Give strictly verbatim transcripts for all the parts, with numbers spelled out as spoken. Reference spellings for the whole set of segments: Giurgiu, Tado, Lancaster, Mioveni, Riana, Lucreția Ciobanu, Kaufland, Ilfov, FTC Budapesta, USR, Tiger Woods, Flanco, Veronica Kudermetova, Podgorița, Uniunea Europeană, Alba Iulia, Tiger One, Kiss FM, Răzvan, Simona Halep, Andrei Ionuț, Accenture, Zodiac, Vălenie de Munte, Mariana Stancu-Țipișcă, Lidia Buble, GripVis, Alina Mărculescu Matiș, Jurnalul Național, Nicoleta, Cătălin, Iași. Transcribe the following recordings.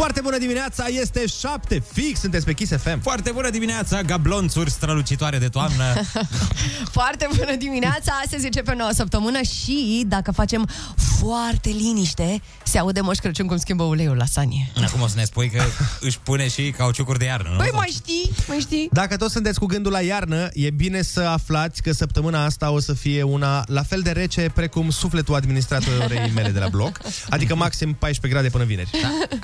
Foarte bună dimineața, este șapte fix, sunteți pe Kiss F M. Foarte bună dimineața, gablonțuri strălucitoare de toamnă. Foarte bună dimineața, astăzi zice pe nouă săptămână și dacă facem foarte liniște, se aude Moș Crăciun cum schimbă uleiul la sanie. Acum o să ne spui că își pune și cauciucuri de iarnă, nu? Păi mai știi, mai știi. Dacă toți sunteți cu gândul la iarnă, e bine să aflați că săptămâna asta o să fie una la fel de rece precum sufletul administratorii mele de la bloc, adică maxim paisprezece grade până vineri. Da.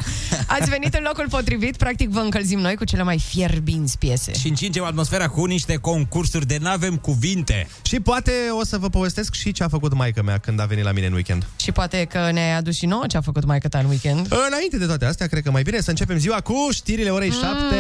Ați venit în locul potrivit, practic vă încălzim noi cu cele mai fierbinți piese. Și încingem atmosfera cu niște concursuri de n-avem cuvinte. Și poate o să vă povestesc și ce a făcut maica mea când a venit la mine în weekend. Și poate că ne-ai adus și nouă ce a făcut maica ta în weekend. Înainte de toate astea, cred că mai bine să începem ziua cu știrile orei mm. șapte.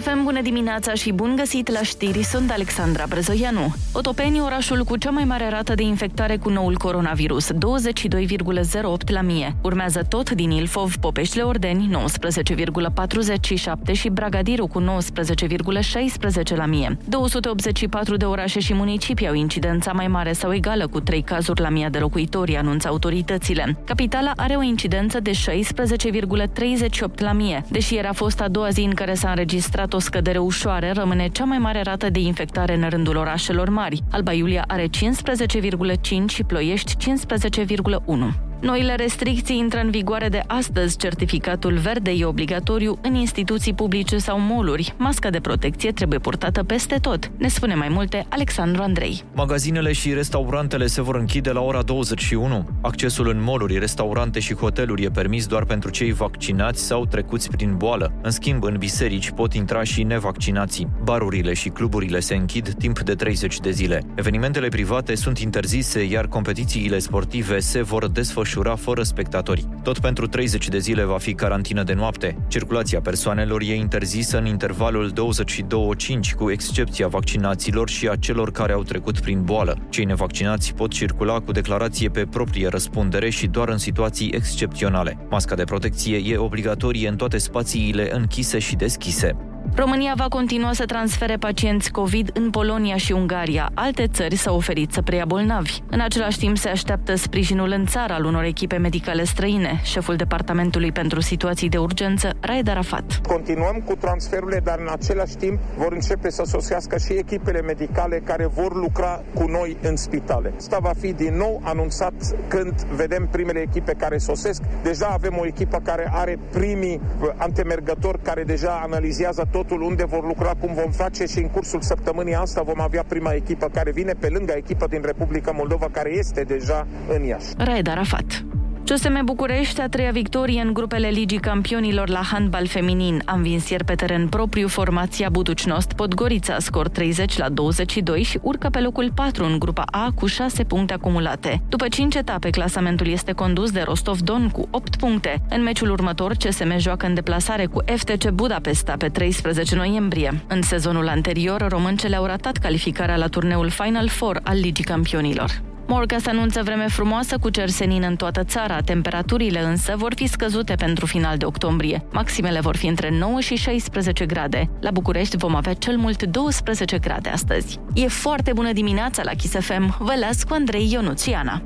F M, bună dimineața și bun găsit la știri, sunt Alexandra Brăzăianu. Otopeni, orașul cu cea mai mare rată de infectare cu noul coronavirus, douăzeci și doi virgulă zero opt la mie. Urmează tot din Ilfov, Popeșle-Ordeni, nouăsprezece virgulă patruzeci și șapte și Bragadiru cu nouăsprezece virgulă șaisprezece la mie. două sute optzeci și patru de orașe și municipii au incidența mai mare sau egală cu trei cazuri la mie de locuitori, anunță autoritățile. Capitala are o incidență de șaisprezece virgulă treizeci și opt la mie. Deși era fost a doua zi în care s-a înregistrat o scădere ușoară, rămâne cea mai mare rată de infectare în rândul orașelor mari. Alba Iulia are cincisprezece virgulă cinci și Ploiești cincisprezece virgulă unu. Noile restricții intră în vigoare de astăzi. Certificatul verde e obligatoriu în instituții publice sau mall-uri. Masca de protecție trebuie purtată peste tot. Ne spune mai multe Alexandru Andrei. Magazinele și restaurantele se vor închide la ora douăzeci și unu. Accesul în mall-uri, restaurante și hoteluri e permis doar pentru cei vaccinați sau trecuți prin boală. În schimb, în biserici pot intra și nevaccinații. Barurile și cluburile se închid timp de treizeci de zile. Evenimentele private sunt interzise, iar competițiile sportive se vor desfășura fără spectatori. Tot pentru treizeci de zile va fi carantină de noapte. Circulația persoanelor e interzisă în intervalul douăzeci și doi cinci, cu excepția vaccinaților și a celor care au trecut prin boală. Cei nevaccinați pot circula cu declarație pe proprie răspundere și doar în situații excepționale. Masca de protecție e obligatorie în toate spațiile închise și deschise. România va continua să transfere pacienți COVID în Polonia și Ungaria. Alte țări s-au oferit să preia bolnavi. În același timp se așteaptă sprijinul în țară al unor echipe medicale străine. Șeful Departamentului pentru Situații de Urgență, Raed Arafat. Continuăm cu transferurile, dar în același timp vor începe să sosească și echipele medicale care vor lucra cu noi în spitale. Asta va fi din nou anunțat când vedem primele echipe care sosesc. Deja avem o echipă care are primii antemergători care deja analizează totul, unde vor lucra, cum vom face și în cursul săptămânii asta vom avea prima echipă care vine pe lângă echipa din Republica Moldova care este deja în Iași. Raed Arafat. C S M București a treia victorie în grupele Ligii Campionilor la handbal feminin. A învins ieri pe teren propriu formația Budućnost Podgorița, scor treizeci la douăzeci și doi și urcă pe locul patru în grupa A cu șase puncte acumulate. După cinci etape, clasamentul este condus de Rostov Don cu opt puncte. În meciul următor, C S M joacă în deplasare cu F T C Budapesta pe treisprezece noiembrie. În sezonul anterior, româncele au ratat calificarea la turneul Final Four al Ligii Campionilor. Morca se anunță vreme frumoasă cu cer senin în toată țara, temperaturile însă vor fi scăzute pentru final de octombrie. Maximele vor fi între nouă și șaisprezece grade. La București vom avea cel mult douăsprezece grade astăzi. E foarte bună dimineața la Kiss F M. Vă las cu Andrei Ionuț și Ana.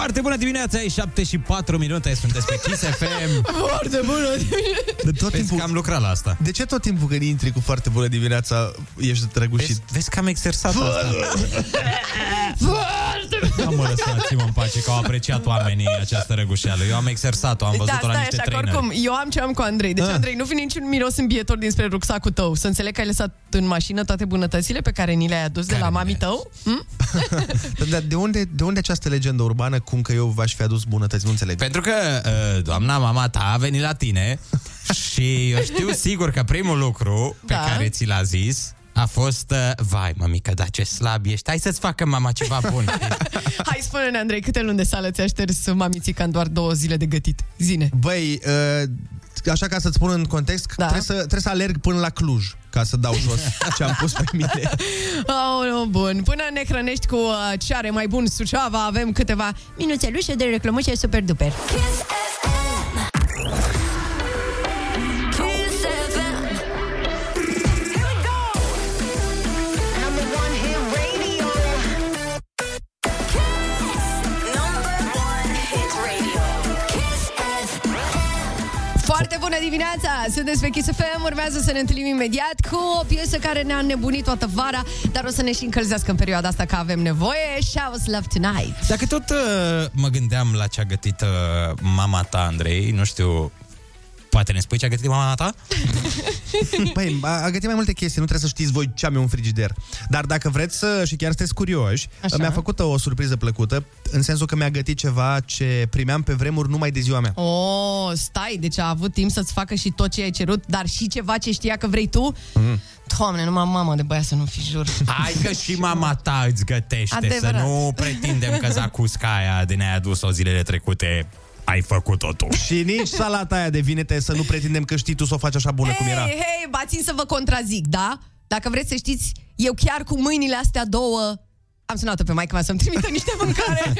Foarte bună dimineața, ai șapte și patru minute, sunteți pe Kiss F M. Foarte bună dimineața. Vezi timpul... că am lucrat la asta. De ce tot timpul când intri cu foarte bună dimineața ești drăgușit? Vezi, vezi că am exersat Fă... asta. Foarte... Am mă lăsați-mă în pace, că au apreciat oamenii această răgușeală. Eu am exersat-o, am văzut-o da, la niște traineri. Da, stai așa, oricum, eu am ce am cu Andrei. Deci, ah. Andrei, nu fi niciun miros îmbietor dinspre rucsacul tău. Să înțeleg că ai lăsat în mașină toate bunătățile pe care ni le-ai adus care de la mami tău. Hm? Dar de unde, de unde această legendă urbană cum că eu v-aș fi adus bunătăți, nu înțeleg. Pentru că doamna mama ta a venit la tine și eu știu sigur că primul lucru pe da. Care ți l-a zis a fost, uh, vai mămică, da ce slab ești, hai să-ți facă mama ceva bun. Hai, spune-ne, Andrei, câte luni de sală ți-a șters mamițica în doar două zile de gătit? Zine. Băi, uh, așa ca să-ți spun în context, da. trebuie, să, trebuie să alerg până la Cluj ca să dau jos ce am pus pe mine. Oh, bun. Până ne hrănești cu ce are mai bun Suceava, avem câteva minuțelușe de reclămușe super duper. Foarte bună dimineața! Sunteți pe Kiss F M, urmează să ne întâlnim imediat cu o piesă care ne-a nebunit toată vara, dar o să ne și încălzească în perioada asta, că avem nevoie. Shout Love Tonight! Dacă tot uh, mă gândeam la ce-a gătit uh, mama ta, Andrei, nu știu, poate ne spui ce-a gătit mama ta? Păi, a gătit mai multe chestii, nu trebuie să știți voi ce am eu în frigider. Dar dacă vreți să, și chiar sunteți curioși, așa, mi-a făcut o surpriză plăcută, în sensul că mi-a gătit ceva ce primeam pe vremuri numai de ziua mea. Oh, stai, deci a avut timp să-ți facă și tot ce ai cerut, dar și ceva ce știa că vrei tu? Mm. Doamne, numai mama de băiat să nu fi, jur. Hai că și mama ta îți gătește. Adevărat. Să nu pretindem că zacusca aia de ne-ai adus-o zilele trecute ai făcut-o tu. Și nici salata aia de vinete, să nu pretindem că știi tu să o faci așa bună, hey, cum era. Hei, hei, ba, țin să vă contrazic, da? Dacă vreți să știți, eu chiar cu mâinile astea două am sunat-o pe maică-mea să-mi trimită niște mâncare.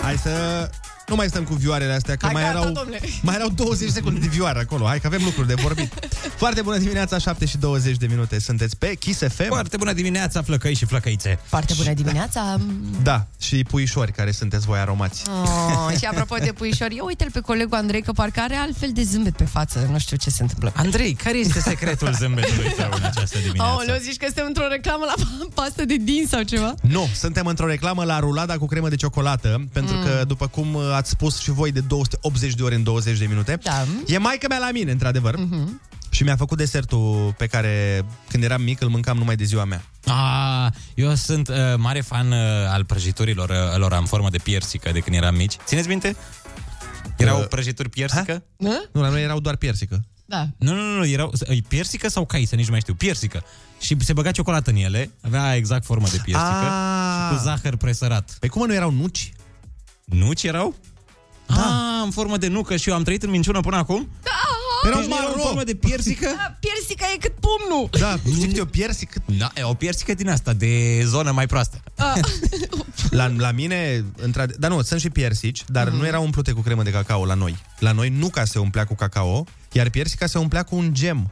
Hai să... Nu mai stăm cu vioarele astea, că mai, gata, erau, mai erau douăzeci de secunde de vioară acolo. Hai că avem lucruri de vorbit. Foarte bună dimineața, șapte și douăzeci de minute. Sunteți pe Kiss F M. Foarte bună dimineața, flăcăi și flăcăițe. Foarte bună dimineața. Da, și puișori care sunteți voi aromați. Oh, și apropo de puișori, eu uite-l pe colegul Andrei, că parcă are altfel de zâmbet pe față. Nu știu ce se întâmplă. Andrei, care este secretul zâmbetului tău în această dimineață? Oh, le zici că suntem într-o reclamă la pastă de din sau ceva? Nu, suntem într-o reclamă la rulada cu cremă de ciocolată, pentru mm. că după cum ați spus și voi de două sute optzeci de ori în douăzeci de minute. Da. E maică-mea la mine, într-adevăr. Mm-hmm. Și mi-a făcut desertul pe care, când eram mic, îl mâncam numai de ziua mea. A, eu sunt uh, mare fan uh, al prăjiturilor uh, lor în formă de piersică de când eram mici. Țineți minte? Erau uh, prăjituri piersică? Nu, la noi erau doar piersică. Da. Nu, nu, nu, erau piersică sau caisă, nici nu mai știu, piersică. Și se băga ciocolată în ele, avea exact formă de piersică. A. Și cu zahăr presărat. Păi cum nu erau nuci? Nuci erau? Da. Ah, în formă de nucă, și eu am trăit în minciună până acum. Da. Erau maro. În formă de piersică? Da, piersică e cât pumnul. Da, nu știu, o piersică. Da, e o piersică din asta, de zonă mai proastă. Ah. la, la mine, între... dar nu, sunt și piersici, dar mm. nu erau umplute cu cremă de cacao la noi. La noi nuca se umplea cu cacao, iar piersica se umplea cu un gem,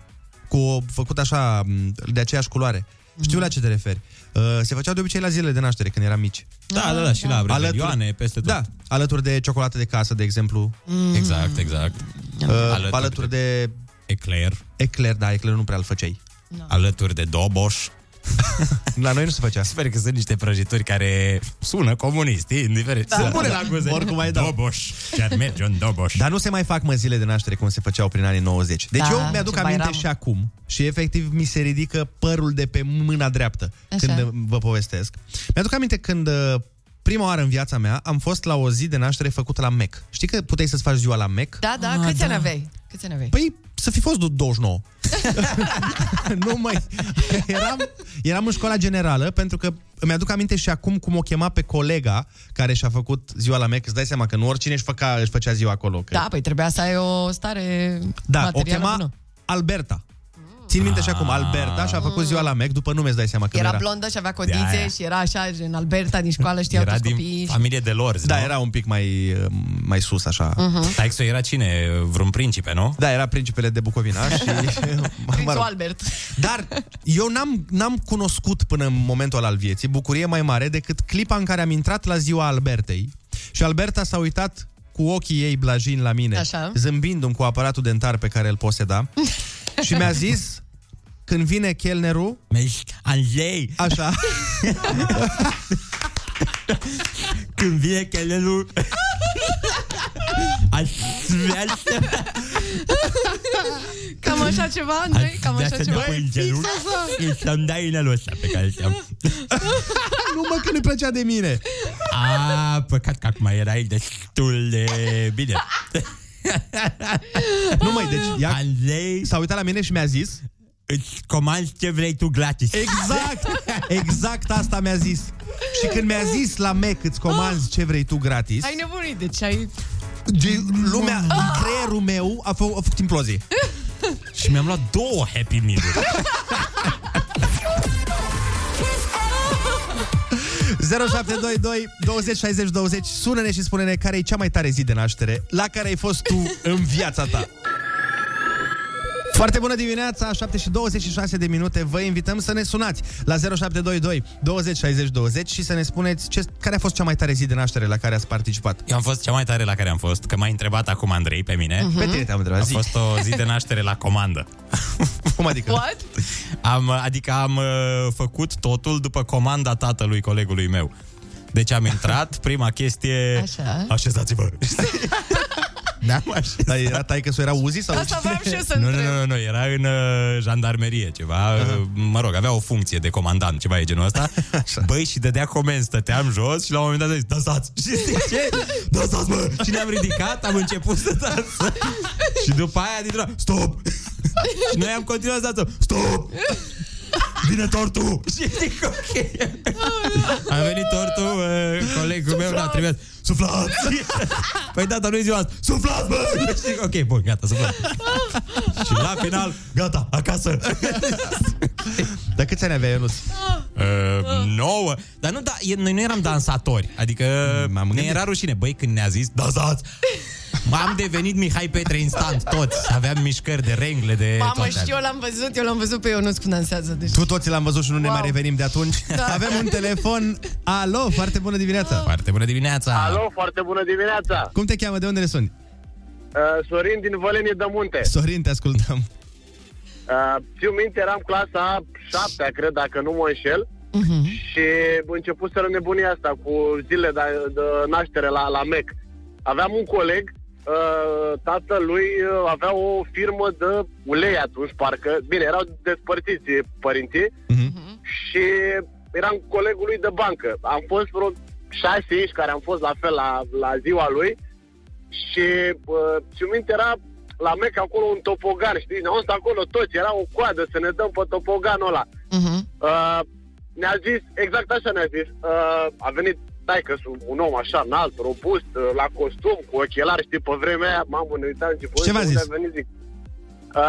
cu o, făcut așa, de aceeași culoare. Știu la ce te referi. Uh, se făceau de obicei la zilele de naștere, când eram mici. Da, da, da, da. Și la brevelioane, peste tot. Da, alături de ciocolată de casă, de exemplu. Mm. Exact, exact. Uh, alături, alături de... Ecler. Ecler, da, ecler nu prea îl făceai. No. Alături de doboș. La noi nu se făcea. Sper că sunt niște prăjituri care sună comunisti, indiferent. Da, sunt bune la guze. Oricum mai dau. Doboș. Ce-ar merge un doboș. Dar nu se mai fac, mă, zile de naștere cum se făceau prin anii nouăzeci. Deci da, eu mi-aduc aminte eram... și acum. Și efectiv mi se ridică părul de pe mâna dreaptă. Așa. Când vă povestesc. Mi-aduc aminte când prima oară în viața mea am fost la o zi de naștere făcută la Mac. Știi că puteai să-ți faci ziua la Mac? Da, da, ah, câți ani da. aveai? Câți ani aveai? Păi să fi fost douăzeci și nouă. Nu mai... Eram, eram în școala generală, pentru că îmi aduc aminte și acum cum o chema pe colega care și-a făcut ziua la Mac. Îți dai seama că nu oricine își făcea, își făcea ziua acolo. Că... Da, păi trebuia să ai o stare da, materială. Da, o chema bună. Alberta. Țin minte și acum, Alberta și-a făcut ziua la Mac, după nume îți dai seama că era. Era blondă și avea codițe și era așa, în Alberta, din școală, știau toți copiii. Era familie de lor. Da, nu? Era un pic mai, mai sus, așa. Uh-huh. Dar era cine? Vreun principe, nu? Da, era principele de Bucovina și... Prințul Albert. Dar eu n-am, n-am cunoscut până în momentul al vieții bucurie mai mare decât clipa în care am intrat la ziua Albertei și Alberta s-a uitat cu ochii ei blajini la mine, așa, zâmbindu-mi cu aparatul dentar pe care îl poseda. Și mi-a zis, când vine chelnerul... Andrei! Așa. Când vine chelnerul... Cam așa ceva, Andrei? Cam așa ceva? Băi, fix să-mi dai inelul ăsta pe care te-am... Nu, mă, că nu-i plăcea de mine. A, păcat că acum erai destul de bine. Nu măi, deci ea Andrei s-a uitat la mine și mi-a zis: îți comanzi ce vrei tu gratis. Exact, exact asta mi-a zis. Și când mi-a zis la Mac îți comanzi ce vrei tu gratis, ai nebunit, deci ai... De lumea, ah! creierul meu a, fă, a făcut implozie. Și mi-am luat două Happy Meal-uri. zero șapte doi doi douăzeci șaizeci douăzeci. Sună-ne și spune-ne care e cea mai tare zi de naștere la care ai fost tu în viața ta. Foarte bună dimineața, șapte și douăzeci și șase de minute. Vă invităm să ne sunați la zero șapte doi doi douăzeci șaizeci douăzeci și să ne spuneți ce, care a fost cea mai tare zi de naștere la care ați participat. Eu am fost cea mai tare la care am fost, că m-a întrebat acum Andrei pe mine. Uh-huh. Pe tine te-am întrebat. A zi. fost o zi de naștere la comandă. Cum adică? What? Am, adică am uh, făcut totul după comanda tatălui colegului meu. Deci am intrat, prima chestie... Așa. Așezați-vă! Da, dar era taică-su, era Uzi sau... Asta vreau și eu să întreb. Nu, nu, nu, era în uh, jandarmerie, ceva, uh-huh. mă rog, avea o funcție de comandant, ceva e genul ăsta. Așa. Băi, și dădea comenzi, stăteam jos și la un moment dat a zis: dansați! Și zice, ce? Dansați, mă! Și ne-am ridicat, am început să dansăm. Și după aia, dintr-o... Stop! Și noi am continuat să dansăm. Stop! Vine tortul! Și zic, ok. A venit tortul, uh, colegul Suflat. meu l-a trimis. Suflați! Păi da, dar nu-i ziua asta. Suflați, bă! Zic, ok, bun, gata, suflați. Și la final, gata, acasă. Dar câți ani aveai, Ionuț? Uh, nouă. Dar nu, da, noi nu eram dansatori. Adică M-am ne gândit. era rușine. Băi, când ne-a zis, dansați! M-am devenit Mihai Petre instant, toți. Aveam mișcări de rengle, de... Mamă, toate. Și eu l-am văzut, eu l-am văzut pe Ionuț cum dansează. Deci... Tu toți l-am văzut și nu wow. ne mai revenim de atunci. Da. Avem un telefon. Alo, foarte bună dimineața. Foarte bună dimineața. Alo, foarte bună dimineața. Cum te cheamă, de unde ne suni? Uh, Sorin din Vălenie de Munte. Sorin, te ascultăm. Uh, țiu minte, eram clasa șaptea, cred, dacă nu mă înșel. Uh-huh. Și începuseră nebunia asta cu zile de, de naștere la, la M E C. Aveam un coleg, tatălui avea o firmă de ulei atunci, parcă, bine, erau despărțiți părinții, mm-hmm. și eram colegul lui de bancă. Am fost vreo șase aici care am fost la fel la, la ziua lui și țin minte, era la Meca acolo un topogan, știi, ne-am stat acolo toți, era o coadă să ne dăm pe topoganul ăla. Mm-hmm. Uh, ne-a zis, exact așa ne-a zis, uh, a venit taică-sul, un om așa înalt, robust, la costum, cu ochelari, știi, pe vremea aia, mamă, ne uitam și ce v-a zis? A venit, zic, a,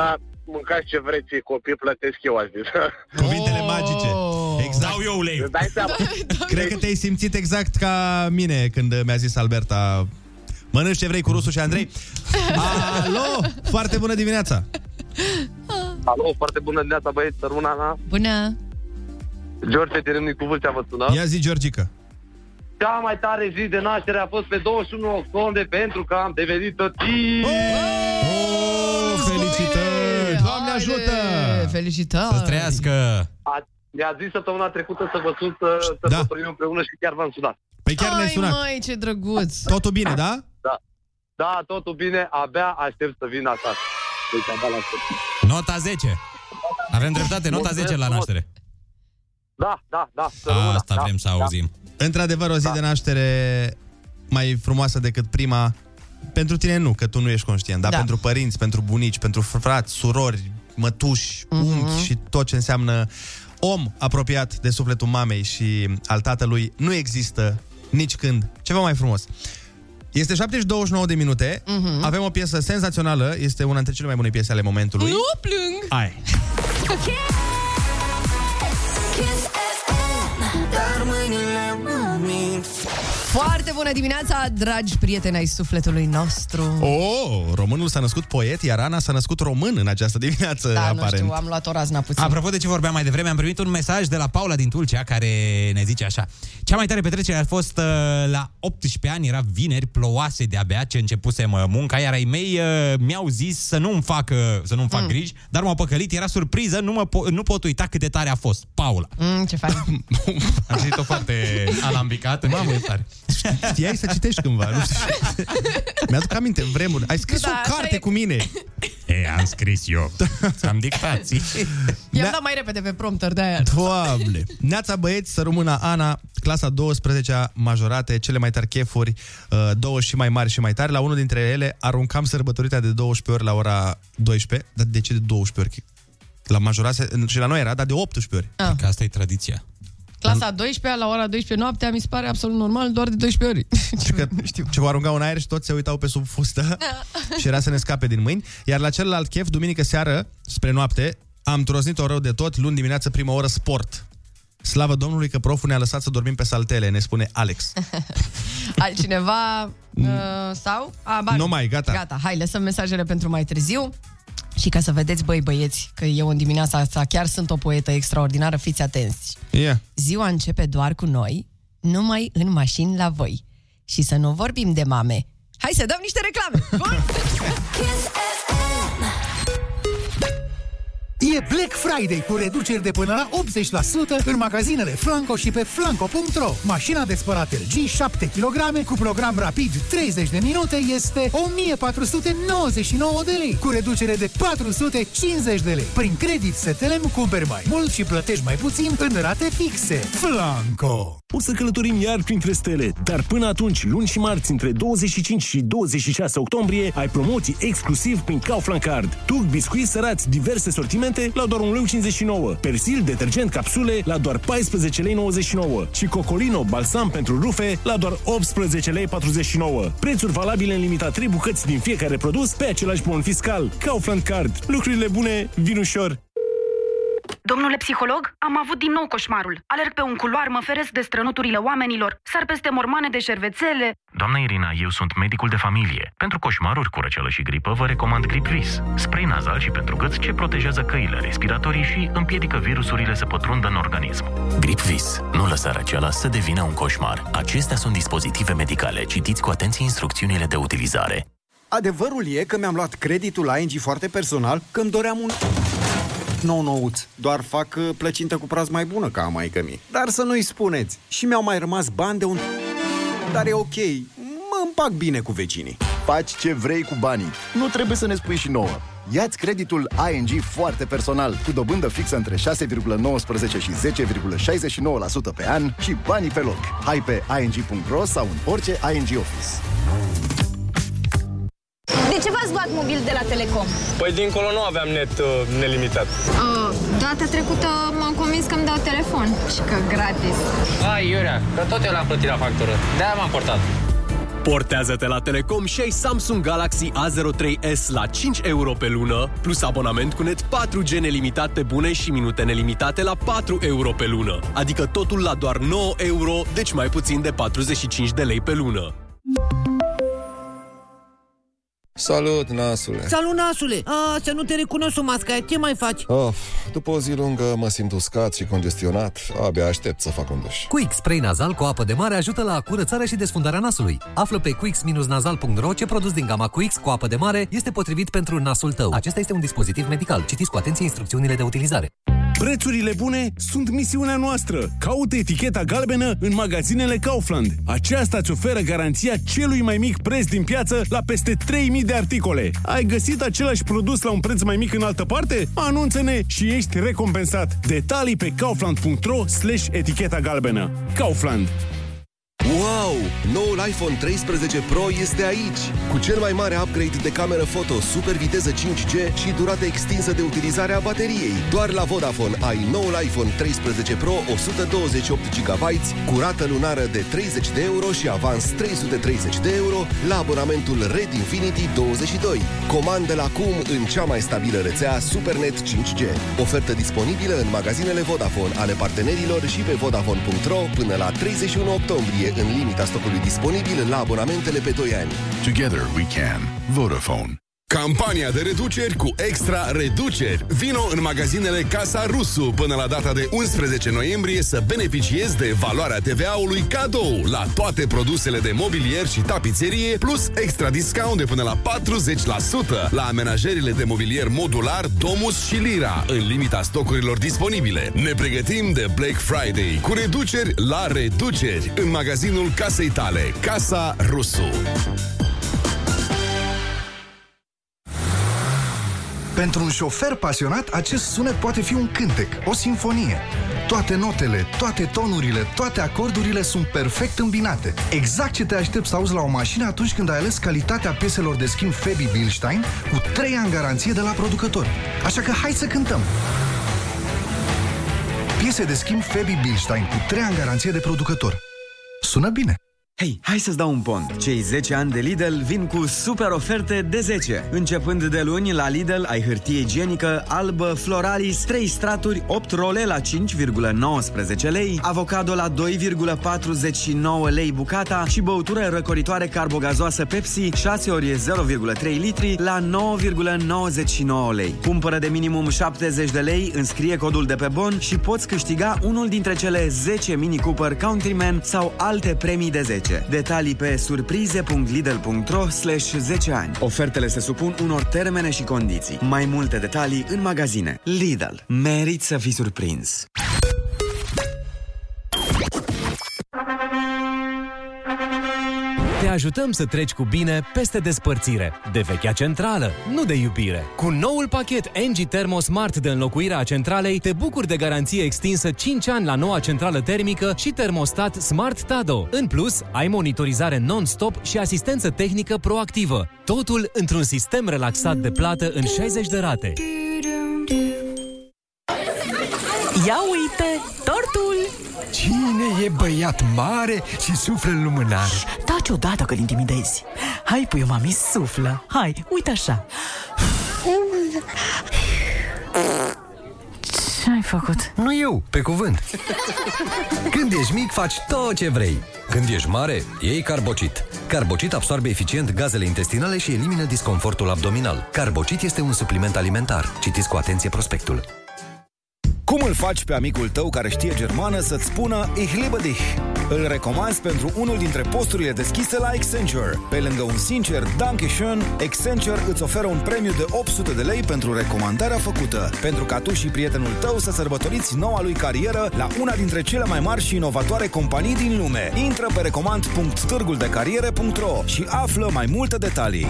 mâncați ce vreți, copii, plătesc eu, a zis. Cuvintele oh! magice. Exact. Dau eu ulei. Dai seama. Cred că te-ai simțit exact ca mine când mi-a zis Alberta, mănânci ce vrei cu Rusu și Andrei. Alo, foarte bună dimineața. Alo, foarte bună dimineața, băieți, săruna, Ana. Bună. George, te rând cu vâlcea, vă sună. Ia zi, Georgica. Cea mai tare zi de naștere a fost pe douăzeci și unu octombrie, pentru că am devenit tătii. Oh, felicitări! Doamne ajută! Felicitări! Să trăiască! A, mi-a zis săptămâna trecută să vă sun, să, să da. vă primim împreună și chiar v-am sunat. Păi chiar ne-ai sunat. Ai, măi, ce drăguț! Totul bine, da? Da, da, totul bine. Abia aștept să vin acasă. Deci abia l-aștept. Nota zece. Avem dreptate, nota zece la naștere. Da, da, da. Asta da, vrem să auzim. Da. Într-adevăr, o zi da. de naștere mai frumoasă decât prima. Pentru tine nu, că tu nu ești conștient. Dar da. pentru părinți, pentru bunici, pentru frați, surori, mătuși, uh-huh. unchi și tot ce înseamnă om apropiat de sufletul mamei și al tatălui, nu există nici când ceva mai frumos. Este șapte și douăzeci și nouă de minute. Uh-huh. Avem o piesă senzațională. Este una dintre cele mai bune piese ale momentului. Nu plâng! Hai! Foarte bună dimineața, dragi prieteni ai sufletului nostru. Oh, românul s-a născut poet, iar Ana s-a născut român în această dimineață, da, aparent. Da, nu știu, am luat o razna puțin. Apropo de ce vorbeam mai devreme, am primit un mesaj de la Paula din Tulcea, care ne zice așa: cea mai tare petrecere a fost uh, la optsprezece ani, era vineri, ploase de-abia ce începusem uh, munca, iar ai mei uh, mi-au zis să nu-mi fac, uh, să nu-mi fac mm. griji, dar m-au păcălit, era surpriză, nu, mă po- nu pot uita cât de tare a fost. Paula. Mm, ce faci? Am zis-o foarte alambicată, mamă, e tare. Știai să citești cândva, nu știu. Mi-aduc aminte, în vremuri. Ai scris da, o carte e... cu mine. E, am scris eu. Am dictații. I-am dat mai repede pe prompter de aia. Doamne. Neața, băieți, să rămână Ana. clasa a douăsprezecea majorate, cele mai tari chefuri, uh, două și mai mari și mai tari. La unul dintre ele aruncam sărbătoritea de douăsprezece ori la ora douăsprezece. Dar de ce de douăsprezece ori? La majorate și la noi era, dar de optsprezece ori. Ah. Că asta e tradiția. Clasa a douăsprezecea, la ora douăsprezece noaptea, mi se pare absolut normal, doar de douăsprezece ori. Că, știu, ce vă aruncau în aer și toți se uitau pe sub fustă și era să ne scape din mâini. Iar la celălalt chef, duminică seară, spre noapte, am troznit-o rău de tot, luni dimineață, prima oră, sport. Slavă Domnului că proful ne-a lăsat să dormim pe saltele, ne spune Alex. Altcineva uh, sau? A, bar, no mai, gata. Gata, hai, lăsăm mesajele pentru mai târziu. Și ca să vedeți, băi băieți, că eu în dimineața asta chiar sunt o poetă extraordinară, fiți atenți. Yeah. Ziua începe doar cu noi, numai în mașini la voi. Și să nu vorbim de mame. Hai să dăm niște reclame! Bun? E Black Friday cu reduceri de până la optzeci la sută în magazinele Flanco și pe flanco punct ro. Mașina de spălat L G șapte kilograme cu program rapid treizeci de minute este o mie patru sute nouăzeci și nouă de lei cu reducere de patru sute cincizeci de lei. Prin credit S T L M cumperi mai mult și plătești mai puțin în rate fixe. Flanco! O să călătorim iar printre stele, dar până atunci, luni și marți, între douăzeci și cinci și douăzeci și șase octombrie, ai promoții exclusiv prin Kaufland Card. Tuc, biscuiți sărați, diverse sortimente la doar un leu cincizeci și nouă, Persil, detergent, capsule la doar paisprezece lei nouăzeci și nouă și Cocolino, balsam pentru rufe la doar optsprezece lei patruzeci și nouă. Prețuri valabile în limita trei bucăți din fiecare produs pe același bon fiscal. Kaufland Card. Lucrurile bune vin ușor. Domnule psiholog, am avut din nou coșmarul. Alerg pe un culoar, mă feresc de strănuturile oamenilor, sar peste mormane de șervețele. Doamna Irina, eu sunt medicul de familie. Pentru coșmaruri, curăceală și gripă, vă recomand GripVis. Spray nazal și pentru gât ce protejează căile respiratorii și împiedică virusurile să pătrundă în organism. GripVis. Nu lăsa răceala să devină un coșmar. Acestea sunt dispozitive medicale. Citiți cu atenție instrucțiunile de utilizare. Adevărul e că mi-am luat creditul la I N G foarte personal, că îmi doream un... nou nouț. Doar fac plăcintă cu praz mai bună ca a maică-mii. Dar să nu-i spuneți. Și mi-au mai rămas bani de un... Dar e ok. Mă împac bine cu vecinii. Faci ce vrei cu banii. Nu trebuie să ne spui și nouă. Ia-ți creditul I N G foarte personal, cu dobândă fixă între șase virgulă nouăsprezece și zece virgulă șaizeci și nouă la sută pe an și banii pe loc. Hai pe I N G punct ro sau în orice I N G office. De ce v-ați luat mobil de la Telecom? Păi dincolo nu aveam net uh, nelimitat. Uh, data trecută m-am convins că îmi dau telefon și că gratis. Ai, Iurea, că tot eu l-am plătit la factură. De-aia m-am portat. Portează-te la Telecom și ai Samsung Galaxy A zero trei S la cinci euro pe lună, plus abonament cu net patru G nelimitat pe bune și minute nelimitate la patru euro pe lună. Adică totul la doar nouă euro, deci mai puțin de patruzeci și cinci de lei pe lună. Salut, nasule! Salut, nasule! A, să nu te recunosc sub masca, ce mai faci? Of, după o zi lungă mă simt uscat și congestionat, abia aștept să fac un duș. Quick Spray Nazal cu apă de mare ajută la curățarea și desfundarea nasului. Află pe quicks nazal punct ro ce produs din gama Quicks cu apă de mare este potrivit pentru nasul tău. Acesta este un dispozitiv medical. Citiți cu atenție instrucțiunile de utilizare. Prețurile bune sunt misiunea noastră. Caută eticheta galbenă în magazinele Kaufland. Aceasta îți oferă garanția celui mai mic preț din piață la peste trei mii de articole. Ai găsit același produs la un preț mai mic în altă parte? Anunță-ne și ești recompensat. Detalii pe kaufland punct ro slash eticheta galbenă. Kaufland. Wow! Noul iPhone treisprezece Pro este aici! Cu cel mai mare upgrade de cameră foto, super viteză cinci G și durată extinsă de utilizare a bateriei. Doar la Vodafone ai noul iPhone treisprezece Pro o sută douăzeci și opt de gigabyte, cu rată lunară de treizeci de euro și avans trei sute treizeci de euro la abonamentul Red Infinity douăzeci și doi. Comandă-l acum în cea mai stabilă rețea SuperNet cinci G. Ofertă disponibilă în magazinele Vodafone ale partenerilor și pe vodafone punct ro până la treizeci și unu octombrie. În limita stocului disponibil la abonamentele pe doi ani. Together we can. Vodafone. Campania de reduceri cu extra reduceri. Vino în magazinele Casa Rusu până la data de unsprezece noiembrie să beneficiezi de valoarea T V A-ului cadou la toate produsele de mobilier și tapiserie, plus extra discount de până la patruzeci la sută la amenajările de mobilier modular Domus și Lira, în limita stocurilor disponibile. Ne pregătim de Black Friday cu reduceri la reduceri în magazinul casei tale, Casa Rusu. Pentru un șofer pasionat, acest sunet poate fi un cântec, o sinfonie. Toate notele, toate tonurile, toate acordurile sunt perfect îmbinate. Exact ce te aștepți să auzi la o mașină atunci când ai ales calitatea pieselor de schimb Febi Bilstein cu trei ani garanție de la producător. Așa că hai să cântăm! Piese de schimb Febi Bilstein cu trei ani garanție de producător. Sună bine! Hei, hai să-ți dau un pont! Cei zece ani de Lidl vin cu super oferte de zece. Începând de luni, la Lidl ai hârtie igienică albă Floralis trei straturi, opt role la cinci virgulă nouăsprezece lei, avocado la doi virgulă patruzeci și nouă lei bucata și băutură răcoritoare carbogazoasă Pepsi șase ori zero virgulă trei litri la nouă virgulă nouăzeci și nouă lei. Cumpără de minimum șaptezeci de lei, înscrie codul de pe bon și poți câștiga unul dintre cele zece Mini Cooper Countryman sau alte premii de zece. Detalii pe surprize punct lidl punct ro slash zece ani. Ofertele se supun unor termene și condiții. Mai multe detalii în magazine. Lidl. Meriți să fii surprins! Te ajutăm să treci cu bine peste despărțire, de vechea centrală, nu de iubire. Cu noul pachet Engie Thermo Smart de înlocuirea centralei, te bucuri de garanție extinsă cinci ani la noua centrală termică și termostat Smart Tado. În plus, ai monitorizare non-stop și asistență tehnică proactivă. Totul într-un sistem relaxat de plată în șaizeci de rate. Ia uite, tortul! Cine e băiat mare și suflă în lumânare? Taci odată că-l intimidezi. Hai, puiu, mami, suflă. Hai, uite așa. Ce ai făcut? Nu eu, pe cuvânt. Când ești mic, faci tot ce vrei. Când ești mare, iei Carbocit. Carbocit absorbe eficient gazele intestinale și elimină disconfortul abdominal. Carbocit este un supliment alimentar. Citiți cu atenție prospectul. Cum îl faci pe amicul tău care știe germană să-ți spună Ich liebe dich? Îl recomanzi pentru unul dintre posturile deschise la Accenture. Pe lângă un sincer Danke schön, Accenture îți oferă un premiu de opt sute de lei pentru recomandarea făcută, pentru ca tu și prietenul tău să sărbătoriți noua lui carieră la una dintre cele mai mari și inovatoare companii din lume. Intră pe recomand punct târgul de cariere punct ro și află mai multe detalii.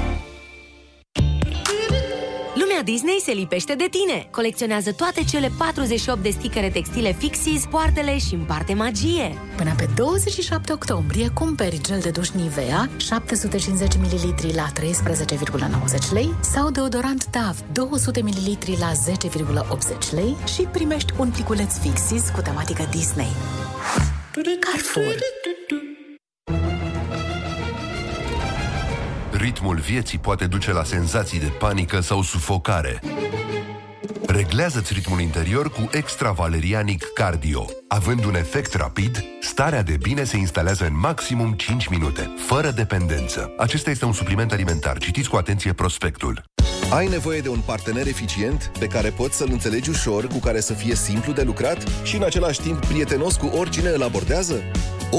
Disney se lipește de tine. Colecționează toate cele patruzeci și opt de sticăre textile Fixies, poartele și împarte magie. Până pe douăzeci și șapte octombrie, cumperi gel de duș Nivea șapte sute cincizeci de mililitri la treisprezece virgulă nouăzeci lei sau deodorant Dove două sute de mililitri la zece virgulă optzeci lei și primești un pliculeț Fixies cu tematică Disney. Carrefour. Ritmul vieții poate duce la senzații de panică sau sufocare. Reglează-ți ritmul interior cu Extra Valerianic Cardio. Având un efect rapid, starea de bine se instalează în maximum cinci minute, fără dependență. Acesta este un supliment alimentar. Citiți cu atenție prospectul. Ai nevoie de un partener eficient pe care poți să-l înțelegi ușor, cu care să fie simplu de lucrat și în același timp prietenos cu oricine îl abordează?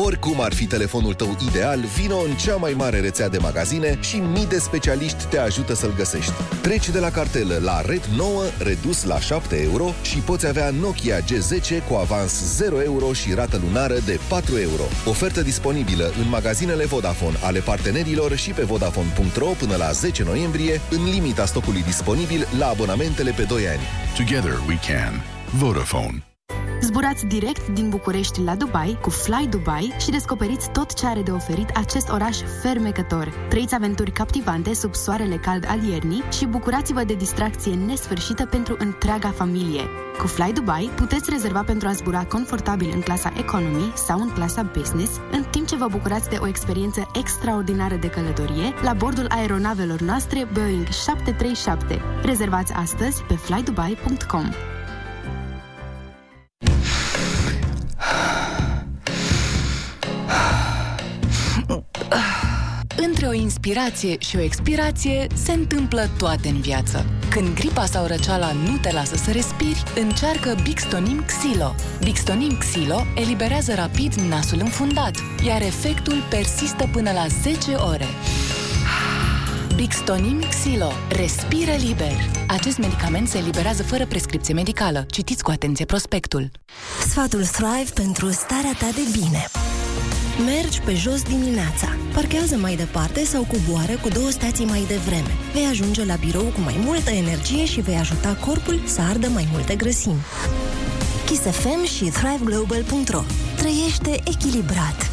Oricum ar fi telefonul tău ideal, vino în cea mai mare rețea de magazine și mii de specialiști te ajută să-l găsești. Treci de la cartelă la Red nouă, redus la șapte euro și poți avea Nokia G zece cu avans zero euro și rată lunară de patru euro. Ofertă disponibilă în magazinele Vodafone ale partenerilor și pe vodafone punct ro până la zece noiembrie, în limita stocului disponibil la abonamentele pe doi ani. Together we can. Vodafone. Zburați direct din București la Dubai cu Fly Dubai și descoperiți tot ce are de oferit acest oraș fermecător. Trăiți aventuri captivante sub soarele cald al iernii și bucurați-vă de distracție nesfârșită pentru întreaga familie. Cu Fly Dubai puteți rezerva pentru a zbura confortabil în clasa economy sau în clasa business, în timp ce vă bucurați de o experiență extraordinară de călătorie la bordul aeronavelor noastre Boeing șapte trei șapte. Rezervați astăzi pe fly dubai punct com. Între o inspirație și o expirație se întâmplă toate în viață. Când gripa sau răceala nu te lasă să respiri, încearcă Bixtonim Xilo. Bixtonim Xilo eliberează rapid nasul înfundat, iar efectul persistă până la zece ore. Bixtonim Xilo. Respiră liber. Acest medicament se eliberează fără prescripție medicală. Citiți cu atenție prospectul. Sfatul Thrive pentru starea ta de bine. Mergi pe jos dimineața, parchează mai departe sau coboară cu două stații mai devreme. Vei ajunge la birou cu mai multă energie și vei ajuta corpul să ardă mai multe grăsimi. Kiss F M și thrive global punct ro. Trăiește echilibrat!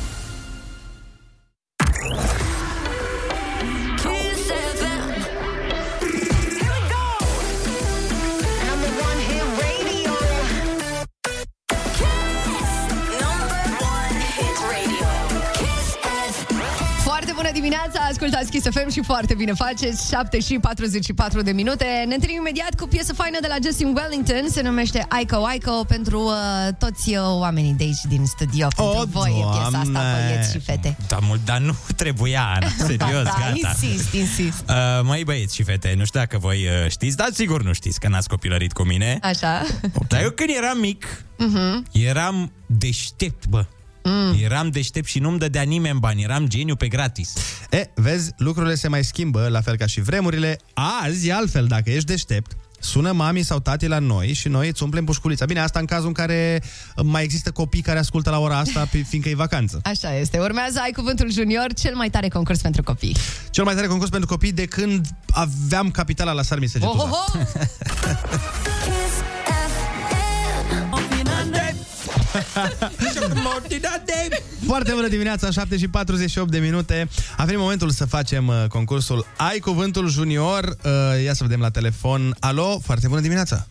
Ascultați Kiss F M și foarte bine faceți. Șapte și patruzeci și patru de minute. Ne întâlnim imediat cu piesă faină de la Justin Wellington. Se numește Ico Ico. Pentru uh, toți uh, oamenii de aici din studio. Pentru o, voi doamne. Piesa asta, băieți și fete. Da, mult, dar nu trebuia, Ana. Serios, da, da, gata. Insist, insist uh, Măi băieți și fete, nu știu dacă voi uh, știți, dar sigur nu știți, că n-ați copilărit cu mine. Așa. Dar eu când eram mic, uh-huh. eram deștept, bă. Mm. Eram deștept și nu-mi dădea nimeni bani. Eram geniu pe gratis. E, vezi, lucrurile se mai schimbă, la fel ca și vremurile. Azi e altfel, dacă ești deștept, sună mami sau tati la noi și noi îți umplem pușculița. Bine, asta în cazul în care mai există copii care ascultă la ora asta, fiindcă e vacanță. Așa este. Urmează Ai Cuvântul Junior, cel mai tare concurs pentru copii. Cel mai tare concurs pentru copii de când aveam capitala la Sarmisegetuza. Foarte bună dimineața, șapte și patruzeci și opt de minute. A venit momentul să facem concursul Ai Cuvântul Junior. Ia să vedem la telefon. Alo, foarte bună dimineața.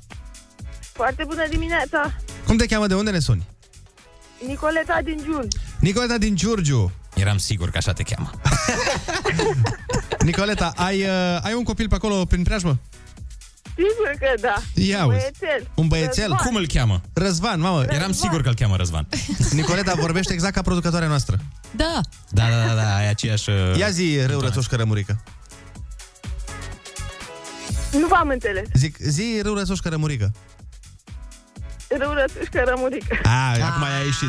Foarte bună dimineața. Cum te cheamă, de unde ne suni? Nicoleta din Giurgiu. Nicoleta din Giurgiu. Eram sigur că așa te cheamă. Nicoleta, ai, ai un copil pe acolo prin preajmă? Sigur că da. Ia uzi. Un băiețel. Răzvan. Cum îl cheamă? Răzvan, mamă. Răzvan. Eram sigur că îl cheamă Răzvan. Nicoleta vorbește exact ca producătoarea noastră. Da. Da, da, da, da, e aceeași... Ia zi, rău, rățoșcă, rămurică. Nu v-am înțeles. Zic, zi, rău, rățoșcă, rămurică. Rău, rățoșcă, rămurică. Ah, acum ai ieșit.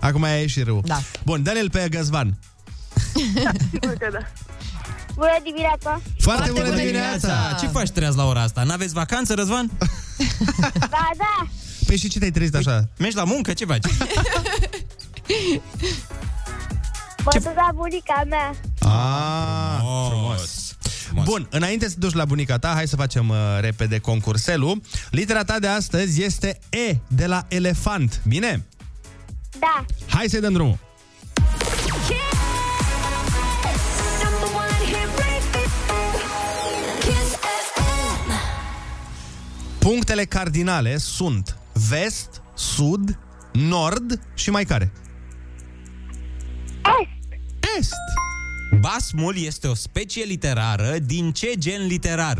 Acum ai ieșit rău. Da. Bun, dă-l pe Gazvan. Da, sigur că da. Bună dimineața! Foarte bună, bună dimineața. dimineața! Ce faci treaz la ora asta? N-aveți vacanță, Răzvan? Ba da! Păi și ce te-ai trezit așa? Mergi la muncă? Ce faci? Mă ce... duc la bunica mea. Ah, frumos. frumos! Bun, înainte să duci la bunica ta, hai să facem uh, repede concurselul. Litera ta de astăzi este E, de la elefant. Bine? Da! Hai să-i dăm drumul! Punctele cardinale sunt vest, sud, nord și mai care? Est. Est. Basmul este o specie literară din ce gen literar?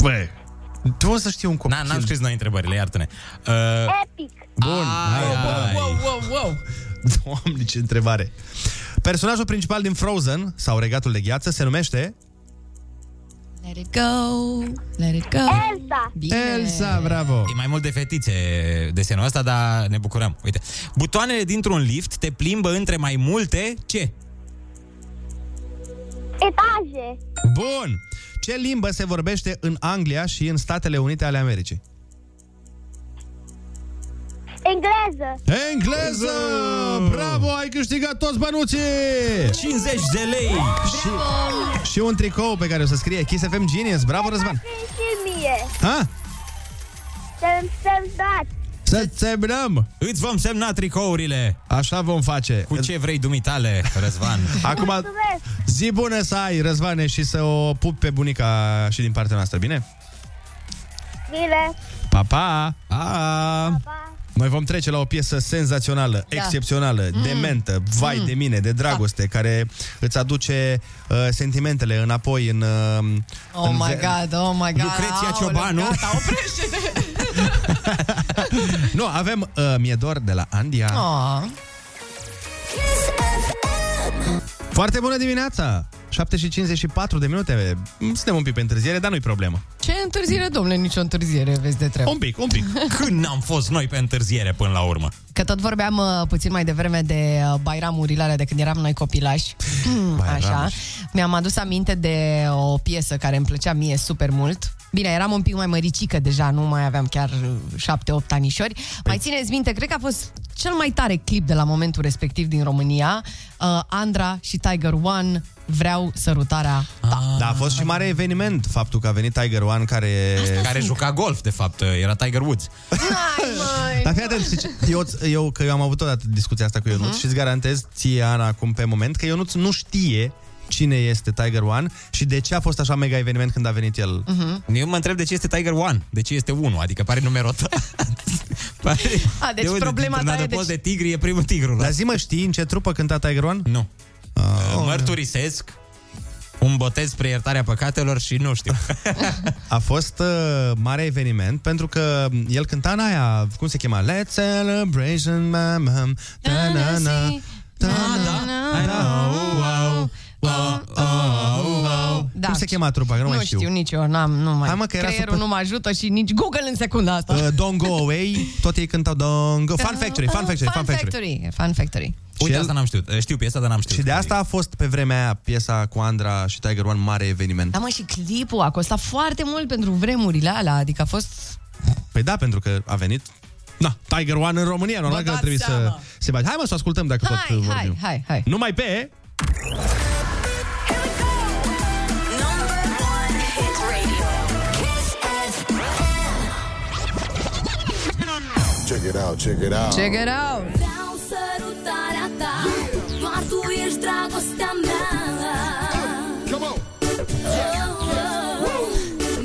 Băi, tu o să știi un copil. Na, n-am scris noi întrebările, iartă-ne. Uh... Epic. Bun. Ai, wow, wow, wow. Doamne, ce întrebare. Personajul principal din Frozen, sau Regatul de Gheață, se numește... Let it go, let it go. Elsa. Bine. Elsa, bravo. E mai mult de fetițe desenul ăsta, dar ne bucurăm. Uite. Butoanele dintr-un lift te plimbă între mai multe ce? Etaje. Bun. Ce limbă se vorbește în Anglia și în Statele Unite ale Americii? Engleză. Engleză! Bravo, ai câștigat toți bănuții! cincizeci de lei! Și, și un tricou pe care o să scrie Kiss F M Genius. Bravo, Răzvan! Ha? Să-mi semnați! Să-ți semnăm! Îți vom semna tricourile! Așa vom face! Cu ce vrei dumitale, Răzvan! Acum, mulțumesc. Zi bună să ai, Răzvane, și să o pup pe bunica și din partea noastră, bine? Bine! Pa, pa! Pa, pa! Pa. Noi vom trece la o piesă senzațională, da. excepțională, mm. dementă, vai mm. de mine, de dragoste, da. care îți aduce uh, sentimentele înapoi în... Uh, oh în my ze- God, oh my God! Lucreția Ciobanu! Gata, oprește-te! Nu, avem uh, Miedor de la Andia. Oh. Foarte bună dimineața! șapte și cincizeci și patru de minute. Suntem un pic pe întârziere, dar nu-i problemă. Ce întârziere, domnule, nicio întârziere, vezi de treabă. Un pic, un pic. Când n-am fost noi pe întârziere până la urmă? Că tot vorbeam uh, puțin mai devreme de uh, bairamurile alea de când eram noi copilași. Mm, așa. Mi-am adus aminte de o piesă care îmi plăcea mie super mult. Bine, eram un pic mai măricică deja, nu mai aveam chiar șapte-opt anișori. Păi... Mai țineți minte, cred că a fost cel mai tare clip de la momentul respectiv din România. Uh, Andra și Tiger One, Vreau sărutarea ta. Da, a fost și mare eveniment faptul că a venit Tiger One, care care juca golf, de fapt, era Tiger Woods. Dar fii atent, eu, eu, că eu am avut odată discuția asta cu Ionuț, uh-huh. și îți garantez ție, Ana, acum pe moment, că Ionuț nu știe cine este Tiger One și de ce a fost așa mega eveniment când a venit el. Uh-huh. Eu mă întreb de ce este Tiger One, de ce este unu, adică pare numerotat. Pare... A, deci de unde, problema ta e... Deci... de tigri e primul tigru. Dar zi mă, știi în ce trupă cânta Tiger One? Nu. Oh, mărturisesc, un botez spre iertarea păcatelor și nu știu. A fost uh, mare eveniment pentru că el cânta în aia, cum se chema? Let's celebration, mam, da, na, na, da, da. Wow, wow, wow. Da. Cum se chema trupa? Că nu, nu mai știu. știu nici eu, n-am, nu mai. Hai, mă, că era super... nu mă ajută și nici Google în secunda asta. Uh, don't go away, tot ei cântau don't go... Fun Factory, Fun Factory, Fun Factory. Factory. Fun Factory. Uite, el... asta n-am știut. Știu piesa, dar n-am știut. Și de asta a fost pe vremea aia piesa cu Andra și Tiger One mare eveniment. Da, mă, și clipul a costat foarte mult pentru vremurile alea, adică a fost... Păi da, pentru că a venit... Na, Tiger One în România, normal că trebuie să se bage. Hai, mă, să ascultăm dacă hai, tot vorbim. Hai, hai, hai. Numai pe... Check it out, check it out. Check it out. Vreau sărutarea ta, doar tu ești dragostea mea. Come on. Oh, oh,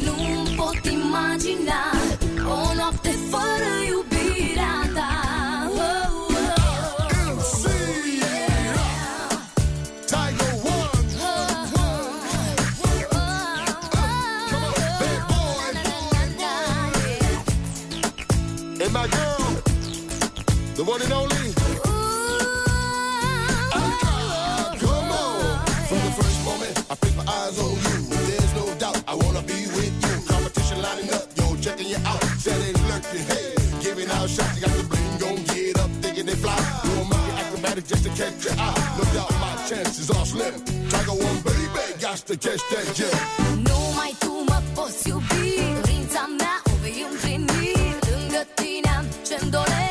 nu-mi pot imagina o noapte fără iubirea ta. Oh, oh, oh. L C, yeah. Tiger One, one, one. Oh, oh, come on, big boy. And my girl, the one and only. Ooh, oh, come on. From the first moment, I pick my eyes on you. There's no doubt, I wanna be with you. Competition lining up, yo, checking you out. That ain't lurking, hey, giving out shots. You got the bling, gon' get up, thinking they fly. Doing monkey acrobatic just to catch your eye. No doubt, my chances are slim. Tiger One, baby, got to catch that, yeah. Nu mai tu mă poți iubi, dorința mea o vei împlini. Lângă tine am ce-mi doresc.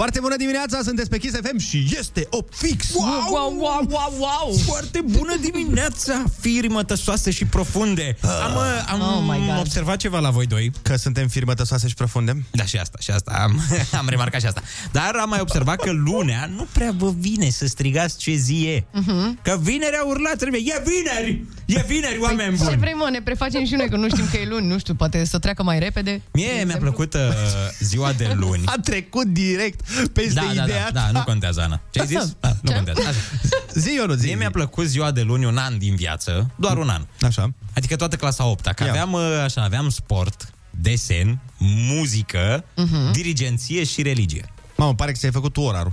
Foarte bună dimineața, sunteți pe Kiss F M și este opt fix. Wow, wow, wow, wow, wow. Foarte bună dimineața, firi mătăsoase și profunde. Am, am oh observat ceva la voi doi. Că suntem firi mătăsoase și profunde? Da, și asta, și asta, am, am remarcat și asta. Dar am mai observat că lunea nu prea vă vine să strigați ce zi e. Uh-huh. Că vinerea urlați, trebuie, e vineri, e vineri, oameni buni. Ce vrei, mă, ne prefacem și noi că nu știm că e luni, nu știu, poate să treacă mai repede. Mie mi-a plăcut uh, ziua de luni. A trecut direct. Da, da, da, da, nu contează, Ana. Ce-ai zis? Da, nu contează. Zi, Ionuț, zi. Mie mi-a plăcut ziua de luni un an din viață, doar un an. Așa. Adică toată clasa a opta, că aveam, așa, aveam sport, desen, muzică, uh-huh. dirigenție și religie. Mamă, pare că ți-ai făcut tu orarul.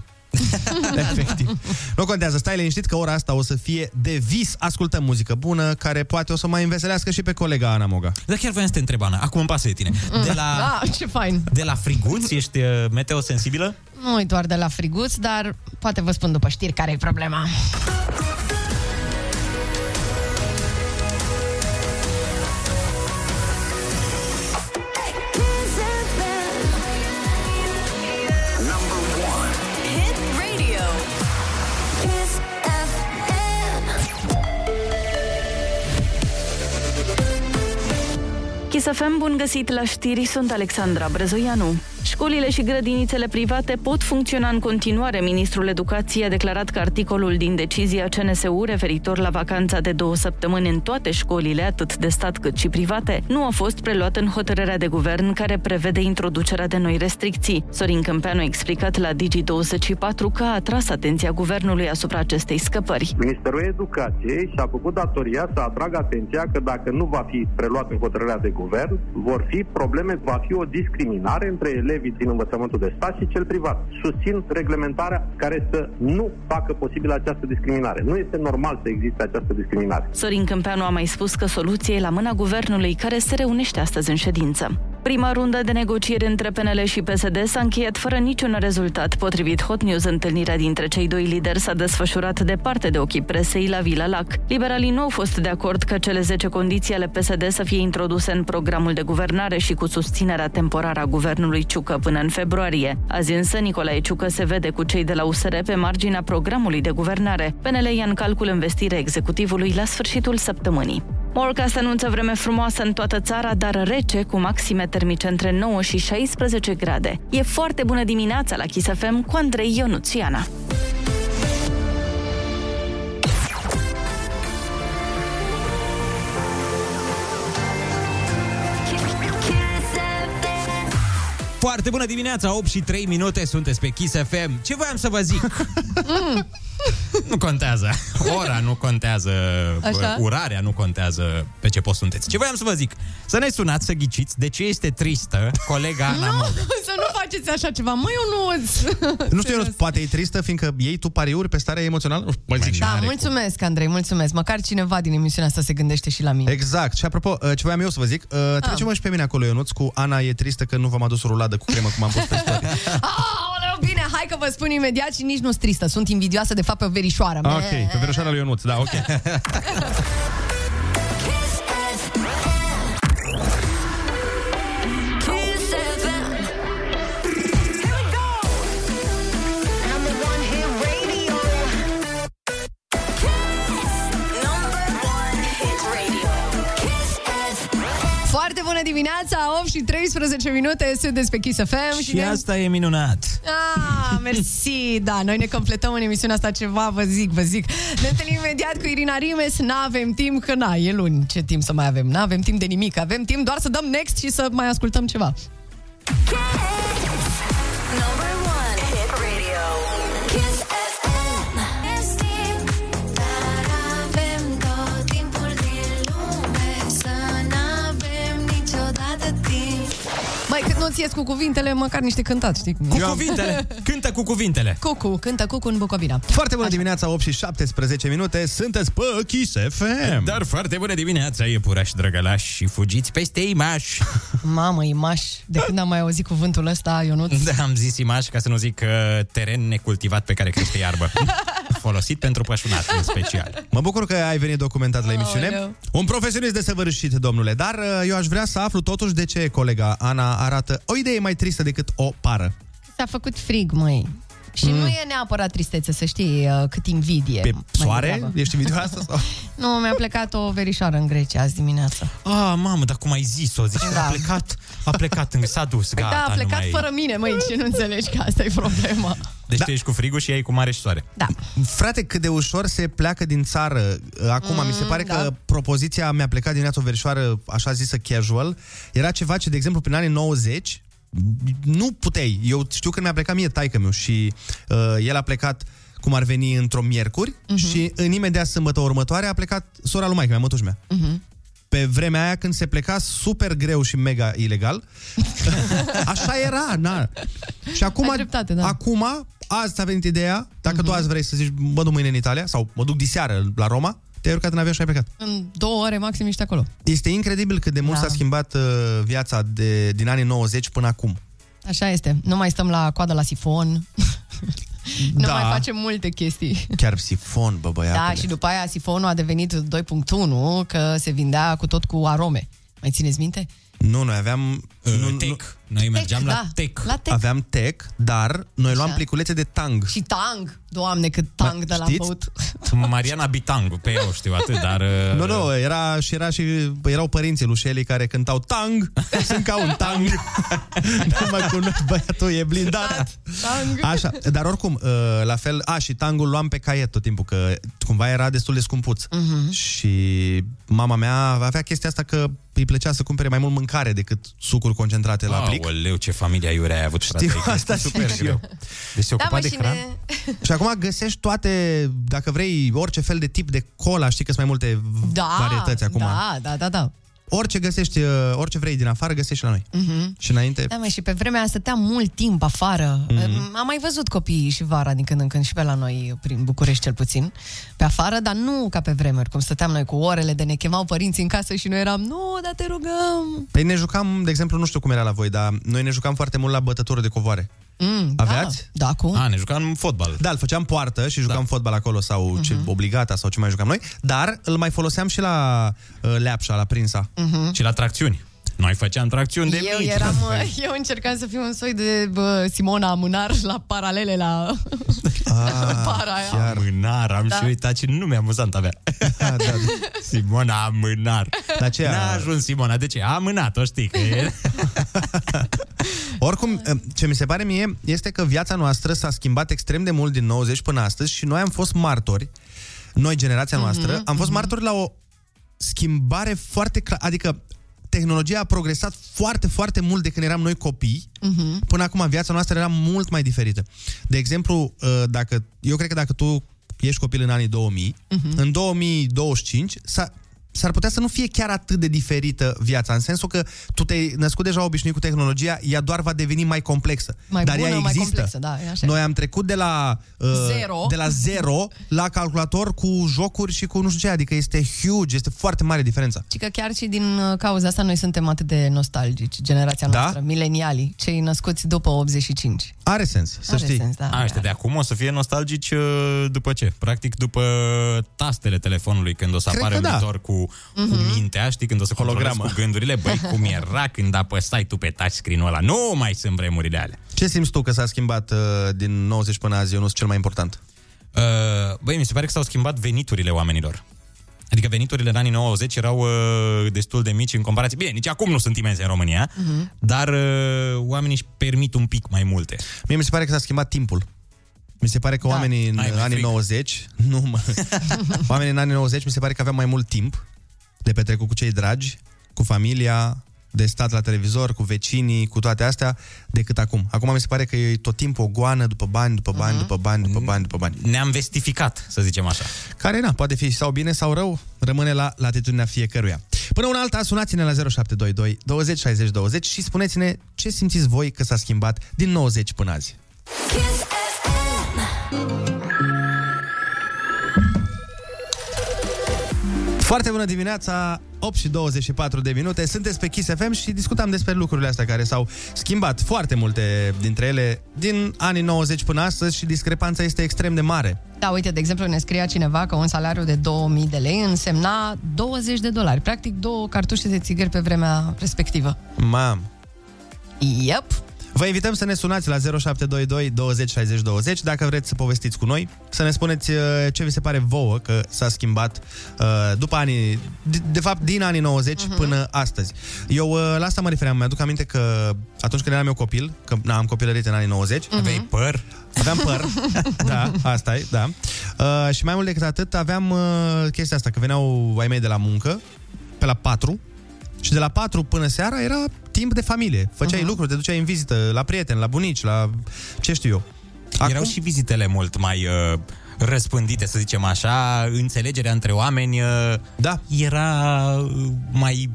Efectiv. Nu contează, stai liniștit că ora asta o să fie de vis. Ascultăm muzică bună, care poate o să mai înveselească și pe colega Ana Moga. Dar chiar voiam să te întreb, Ana, acum îmi pasă de tine. De la, da, ce fain. De la Friguț, ești meteosensibilă? Nu e doar de la Friguț, dar poate vă spun după știri care e problema. Kiss F M, bun găsit la știri, sunt Alexandra Brăzăianu. Școlile și grădinițele private pot funcționa în continuare. Ministrul Educației a declarat că articolul din decizia C N S U referitor la vacanța de două săptămâni în toate școlile, atât de stat cât și private, nu a fost preluat în hotărârea de guvern care prevede introducerea de noi restricții. Sorin Câmpeanu a explicat la Digi douăzeci și patru că a atras atenția guvernului asupra acestei scăpări. Ministerul Educației și-a făcut datoria să atragă atenția că dacă nu va fi preluat în hotărârea de guvern, vor fi probleme, va fi o discriminare între ele din învățământul de stat și cel privat. Susțin reglementarea care să nu facă posibilă această discriminare. Nu este normal să existe această discriminare. Sorin Câmpeanu a mai spus că soluția e la mâna guvernului, care se reunește astăzi în ședință. Prima rundă de negocieri între P N L și P S D s-a încheiat fără niciun rezultat. Potrivit Hot News, întâlnirea dintre cei doi lideri s-a desfășurat departe de ochii presei la Vila Lac. Liberalii nu au fost de acord ca cele zece condiții ale P S D să fie introduse în programul de guvernare și cu susținerea temporară a guvernului Ciucă până în februarie. Azi însă Nicolae Ciucă se vede cu cei de la U S R pe marginea programului de guvernare. P N L ia în calcul investirea executivului la sfârșitul săptămânii. Morcast anunță vreme frumoasă în toată țara, dar rece, cu maxime termice între nouă și șaisprezece grade. E foarte bună dimineața la Kiss F M cu Andrei Ionuț și Ana. Foarte bună dimineața, opt și trei minute, sunteți pe Kiss F M. Ce voiam să vă zic? Mm. Nu contează. Ora nu contează, așa? Urarea nu contează pe ce post sunteți. Ce voiam să vă zic? Să ne sunați, să ghiciți de ce este tristă colega Ana Moga. Nu, să nu faceți așa ceva, măi Ionuț. Nu știu, Ionuț, poate e tristă fiindcă iei tu pariuri pe starea emoțională? Mă zic, da, mulțumesc, cu... Andrei, mulțumesc. Măcar cineva din emisiunea asta se gândește și la mine. Exact. Și apropo, ce voiam eu să vă zic, uh, trece-mă și pe mine acolo, Ionuț, cu Ana e tristă că nu v-am adus o ruladă cu cremă cum am pus pe story. Bine, hai că vă spun imediat și nici nu-s tristă. Sunt invidioasă, de fapt, pe o verișoară. Ok, pe verișoara lui Ionuț, da, ok. Bună dimineața, opt și treisprezece minute, sunteți pe Kiss F M. Și, și asta ne... e minunat. Ah, mersi, da, noi ne completăm în emisiunea asta ceva, vă zic, vă zic. Ne întâlnim imediat cu Irina Rimes, n-avem timp, că na, e luni, ce timp să mai avem? N-avem timp de nimic, avem timp doar să dăm next și să mai ascultăm ceva. Nu-ți ies cu cuvintele, măcar niște cântat, știi? Cu cuvintele! Cântă cu cuvintele! Cucu, cântă Cucu în Bucovina. Foarte bună dimineața, opt și șaptesprezece minute, sunteți pe Kiss F M! Dar foarte bună dimineața, iepurași drăgălași și fugiți peste imași! Mamă, imași! De când am mai auzit cuvântul ăsta, Ionuț? Da, am zis imași ca să nu zic uh, teren necultivat pe care crește iarbă. Folosit pentru pășunat, în special. Mă bucur că ai venit documentat la emisiune. Oh, un profesionist desăvârșit, domnule, dar eu aș vrea să aflu totuși de ce colega Ana arată o idee mai tristă decât o pară. S-a făcut frig, măi. Și mm. nu e neapărat tristețe, să știi, cât invidie. Pe soare? Ești invidioasă? Sau? Nu, mi-a plecat o verișoară în Grecia azi dimineață. Ah, mamă, dar cum ai zis-o? Zici, da. a plecat, a plecat, în, s-a dus, gata. Da, a plecat numai... fără mine, măi, și nu înțelegi că asta e problema. Deci da. Tu ești cu frigul și ea e cu mare și soare. Da. Frate, cât de ușor se pleacă din țară. Acum, mm, mi se pare da. că propoziția mi-a plecat dimineața o verișoară, așa zisă, casual. Era ceva ce, de exemplu, prin anii nouăzeci, nu puteai. Eu știu că mi-a plecat mie taică-miu și uh, el a plecat cum ar veni într-o miercuri, uh-huh. și în imediat sâmbătă următoare a plecat sora lui maică mea, mătuși mea. Uh-huh. Pe vremea aia când se pleca super greu și mega ilegal. Așa era, na. Și acum, dreptate, da. acum, azi ți-a venit ideea, dacă uh-huh. tu azi vrei să zici mă duc mâine în Italia sau mă duc diseară la Roma, te-ai urcat în avion și ai plecat. În două ore maxim ești acolo. Este incredibil cât de mult da. s-a schimbat uh, viața de, din anii nouăzeci până acum. Așa este. Nu mai stăm la coadă la sifon. Da. Nu mai facem multe chestii. Chiar sifon, bă, băiatule. Da, și după aia sifonul a devenit doi punct unu, că se vindea cu tot cu arome. Mai țineți minte? Nu, noi aveam... Uh, nu, tech. Nu. Noi mergeam tech, la, da. tech. la tech. Aveam tech, dar noi luam Așa. pliculețe de tang. Și tang! Doamne, cât tang da, de la băut! Mariana Bitangu, pe eu știu atât, dar... Uh... Nu, nu, era și, era și erau părinții lușelii care cântau tang, sunt ca un tang. Nu mă cunosc, băiatul e blindat. Tang. Așa, dar oricum, uh, la fel... A, și tangul luam pe caiet tot timpul, că cumva era destul de scumpuț. Uh-huh. Și mama mea avea chestia asta că îi plăcea să cumpere mai mult mâncare decât sucuri concentrate la plic. Aoleu, ce familie aiurea ai avut, frate. Știu, asta super greu. Deci se ocupa da, de hran. Și acum găsești toate, dacă vrei, orice fel de tip de cola, știi că sunt mai multe da, varietăți acum. Da, da, da, da. Orice găsești, orice vrei din afară, găsești la noi. Uh-huh. Și înainte... Da, mă, și pe vremea asta stăteam mult timp afară. Uh-huh. Am mai văzut copiii și vara din când în când și pe la noi, prin București cel puțin, pe afară, dar nu ca pe vremuri, cum stăteam noi cu orele de ne chemau părinții în casă și noi eram, nu, dar te rugăm. Păi ne jucam, de exemplu, nu știu cum era la voi, dar noi ne jucam foarte mult la bătătură de covoare. Mm, Aveați? Da, da cum? A, ne jucam fotbal. Da, îl făceam poartă și jucam da. fotbal acolo sau ce, uh-huh. obligata sau ce mai jucam noi, dar îl mai foloseam și la uh, leapșa, la prinsa. Uh-huh. Și la tracțiuni. Noi făceam tracțiuni de eu mici. Eram, eu încercam să fiu un soi de bă, Simona Amunar la paralele la... Ah, para aia. Amunar, am da. și uitat ce nume amuzant avea. Da, da, da. Simona Amunar. Dar ce n-a ajuns Simona, de ce? A amânat, o știi că e... Oricum, ce mi se pare mie este că viața noastră s-a schimbat extrem de mult din nouăzeci până astăzi și noi am fost martori, noi, generația noastră, am fost martori la o schimbare foarte clară, adică tehnologia a progresat foarte, foarte mult de când eram noi copii. Uh-huh. Până acum viața noastră era mult mai diferită. De exemplu, dacă, eu cred că dacă tu ești copil în anii două mii, uh-huh. în două mii douăzeci și cinci s-a, s-ar putea să nu fie chiar atât de diferită viața, în sensul că tu te-ai născut deja obișnuit cu tehnologia, ea doar va deveni mai complexă. Mai dar bună, ea există. Mai complexă, da, e așa. Noi am trecut de la, uh, zero. de la zero la calculator cu jocuri și cu nu știu ce, adică este huge, este foarte mare diferența. Și că chiar și din cauza asta noi suntem atât de nostalgici, generația da? noastră, milenialii, cei născuți după optzeci și cinci. Are sens, să are știi. Sens, da, Aștia, de acum o să fie nostalgici după ce? Practic după tastele telefonului, când o să cred apare viitor da. cu Cu uh-huh. mintea, știi, când o să hologramă cu gândurile, băi, cum era când apăsai tu pe touchscreen-ul ăla, nu mai sunt vremurile alea. Ce simți tu că s-a schimbat uh, din nouăzeci până azi, Ionuț, cel mai important? Uh, băi, mi se pare că s-au schimbat veniturile oamenilor. Adică veniturile în anii nouăzeci erau uh, destul de mici în comparație. Bine, nici acum nu sunt imense în România, uh-huh. dar uh, oamenii își permit un pic mai multe. Mie mi se pare că s-a schimbat timpul. Mi se pare că da. oamenii în anii fric. nouăzeci nu, mă. Oamenii în anii nouăzeci mi se pare că aveam mai mult timp de petrecut cu cei dragi, cu familia, de stat la televizor, cu vecinii, cu toate astea, decât acum. Acum mi se pare că e tot timpul o goană după bani, după bani, uh-huh. după bani, după bani, după bani. Ne-am vestificat, să zicem așa. Care, na, poate fi sau bine sau rău, rămâne la latitudinea fiecăruia. Până una alta, sunați-ne la zero șapte doi doi douăzeci șaizeci douăzeci și spuneți-ne ce simțiți voi că s-a schimbat din nouăzeci până azi. Foarte bună dimineața, opt și douăzeci și patru de minute, sunteți pe Kiss F M și discutam despre lucrurile astea care s-au schimbat, foarte multe dintre ele, din anii nouăzeci până astăzi și discrepanța este extrem de mare. Da, uite, de exemplu, ne scria cineva că un salariu de două mii de lei însemna douăzeci de dolari, practic două cartușe de țigări pe vremea respectivă. Mam! Yep! Vă invităm să ne sunați la zero șapte doi doi douăzeci șaizeci douăzeci dacă vreți să povestiți cu noi, să ne spuneți ce vi se pare vouă că s-a schimbat după anii, de fapt din anii nouăzeci uh-huh. până astăzi. Eu la asta mă refeream, mi-aduc aminte că atunci când eram eu copil, că na, am copilărit în anii nouăzeci, uh-huh. aveai păr? Aveam păr, da, asta e, da. Uh, și mai mult decât atât, aveam uh, chestia asta, că veneau ai mei de la muncă, pe la patru, și de la patru până seara era timp de familie. Făceai uh-huh. lucruri, te duceai în vizită, la prieteni, la bunici, la ce știu eu. Acum... Erau și vizitele mult mai... Uh... răspândite, să zicem așa, înțelegerea între oameni da. Era mai,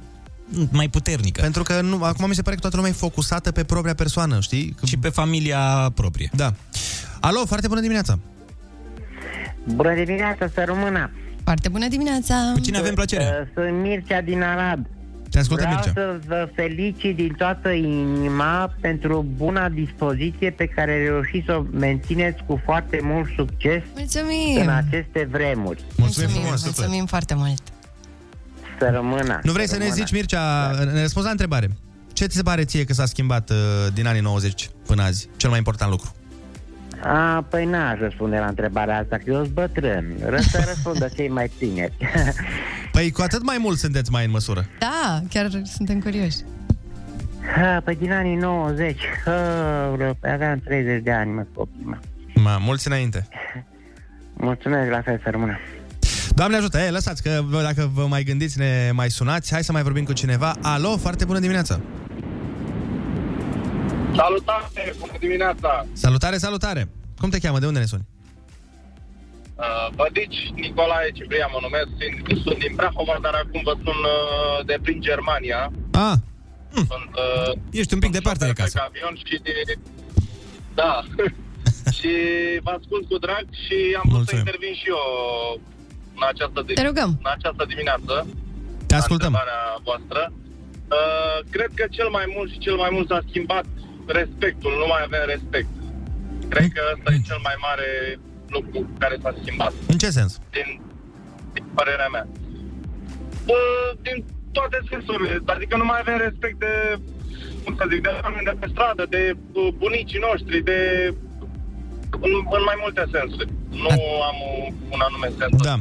mai puternică. Pentru că nu, acum mi se pare că toată lumea e focusată pe propria persoană, știi? Că... Și pe familia proprie. Da. Alo, foarte bună dimineața! Bună dimineața, să rămână! Foarte bună dimineața! Cu cine avem plăcere? Sunt Mircea din Arad. Te ascultă, Vreau Mircea. Să vă felicit din toată inima pentru buna dispoziție pe care reușiți să o mențineți cu foarte mult succes. Mulțumim! În aceste vremuri. Mulțumim, frumos, mulțumim foarte mult! Să rămână! Nu vrei să, să ne zici, Mircea, da. Ne răspunzi la întrebare. Ce ți se pare ție că s-a schimbat uh, din anii nouăzeci până azi? Cel mai important lucru? A, păi n-aș răspunde la întrebarea asta, că eu sunt bătrân. Să răspundă cei mai tineri. Păi cu atât mai mult sunteți mai în măsură. Da, chiar suntem curioși. Ha, păi din anii nouăzeci, ha, aveam treizeci de ani, mă, copii. Ma, mulți înainte. Mulțumesc, la fel, să rămână. Doamne ajută, e, lăsați, că dacă vă mai gândiți, ne mai sunați. Hai să mai vorbim cu cineva. Alo, foarte bună dimineața. Salutare, bună dimineața. Salutare, salutare. Cum te cheamă, de unde ne suni? Bădici, Nicolae Cipria mă numesc, sunt din Prahova, dar acum vă sun de prin Germania. Ah, sunt, uh, ești un pic departe de casă. Avion și de... Da, și vă ascult cu drag și am vrut să intervin și eu în această, dim... Te rugăm. În această dimineață. Te ascultăm. Voastră. Uh, cred că cel mai mult și cel mai mult s-a schimbat respectul, nu mai avem respect. Cred că ăsta e cel mai mare... lucru care s-a schimbat. În ce sens? Din, din părerea mea. Bă, din toate sensurile. Adică nu mai avem respect de, cum să zic, de oameni de pe stradă, de bunicii noștri, de... În, în mai multe sensuri. Nu am un anume sens. Da.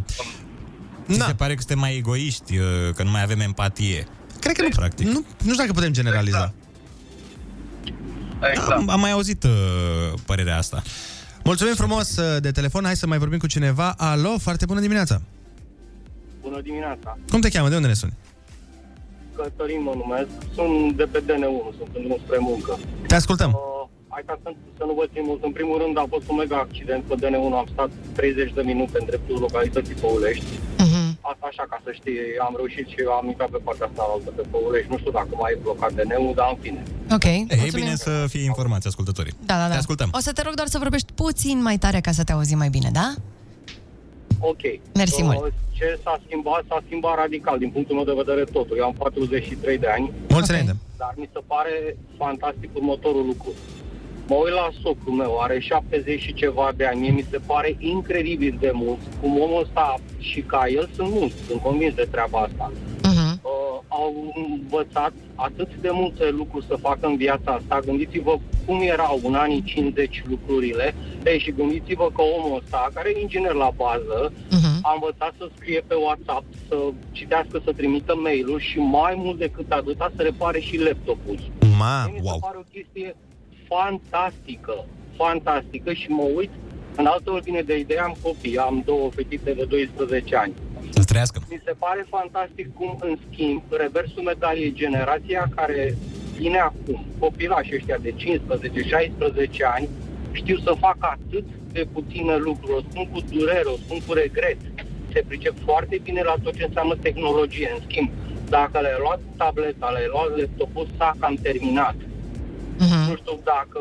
Mi da. se pare că suntem mai egoiști, că nu mai avem empatie. Cred că nu, practic. Nu, nu știu dacă putem generaliza. Exact. Exact. Am, am mai auzit uh, părerea asta. Mulțumim frumos de telefon, hai să mai vorbim cu cineva. Alo, foarte bună dimineața! Bună dimineața! Cum te cheamă, de unde ne suni? Cătălin mă numesc, sunt de pe D N unu, sunt în drum spre muncă. Te ascultăm! Uh, hai ca să, să nu vă țin mult, în primul rând a fost un mega accident pe D N unu, am stat treizeci de minute în dreptul localității Păulești. Uh-huh. Asta așa, ca să știi, am reușit și am intrat pe partea asta altă pe Păulești, nu știu dacă mai e blocat D N ul, dar în fine. Ok, e, e bine să fie informați, ascultătorii. Da, da, da. Te ascultăm. O să te rog doar să vorbești puțin mai tare ca să te auzim mai bine, da? Ok. Mersi uh, mult. Ce s-a schimbat? S-a schimbat radical, din punctul meu de vedere totul. Eu am patruzeci și trei de ani. Mulțumesc. Okay. Dar mi se pare fantastic următorul lucru. Mă uit la socul meu, are șaptezeci și ceva de ani. Mi se pare incredibil de mult. Cum omul ăsta și ca el sunt mulți. Sunt convins de treaba asta. Uh, au învățat atât de multe lucruri să facă în viața asta. Gândiți-vă cum erau în anii cincizeci lucrurile. Ei, și gândiți-vă că omul ăsta, care e inginer la bază, uh-huh. a învățat să scrie pe WhatsApp, să citească, să trimită mail-uri și mai mult decât atâta să repare și laptopul. Ma, wow. Mi se pare o chestie fantastică, fantastică și mă uit în altă ordine de idei, am copii, am două fetițe de doisprezece ani. Să-l trăiască. Mi se pare fantastic cum, în schimb, reversul medaliei, generația care vine acum, copilași ăștia de cincisprezece șaisprezece ani, știu să facă atât de puține lucruri. O spun cu durere, o spun cu regret. Se pricep foarte bine la tot ce înseamnă tehnologie. În schimb, dacă le-ai luat tableta, le-ai luat laptopul, s-a cam terminat. Uh-huh. Nu știu dacă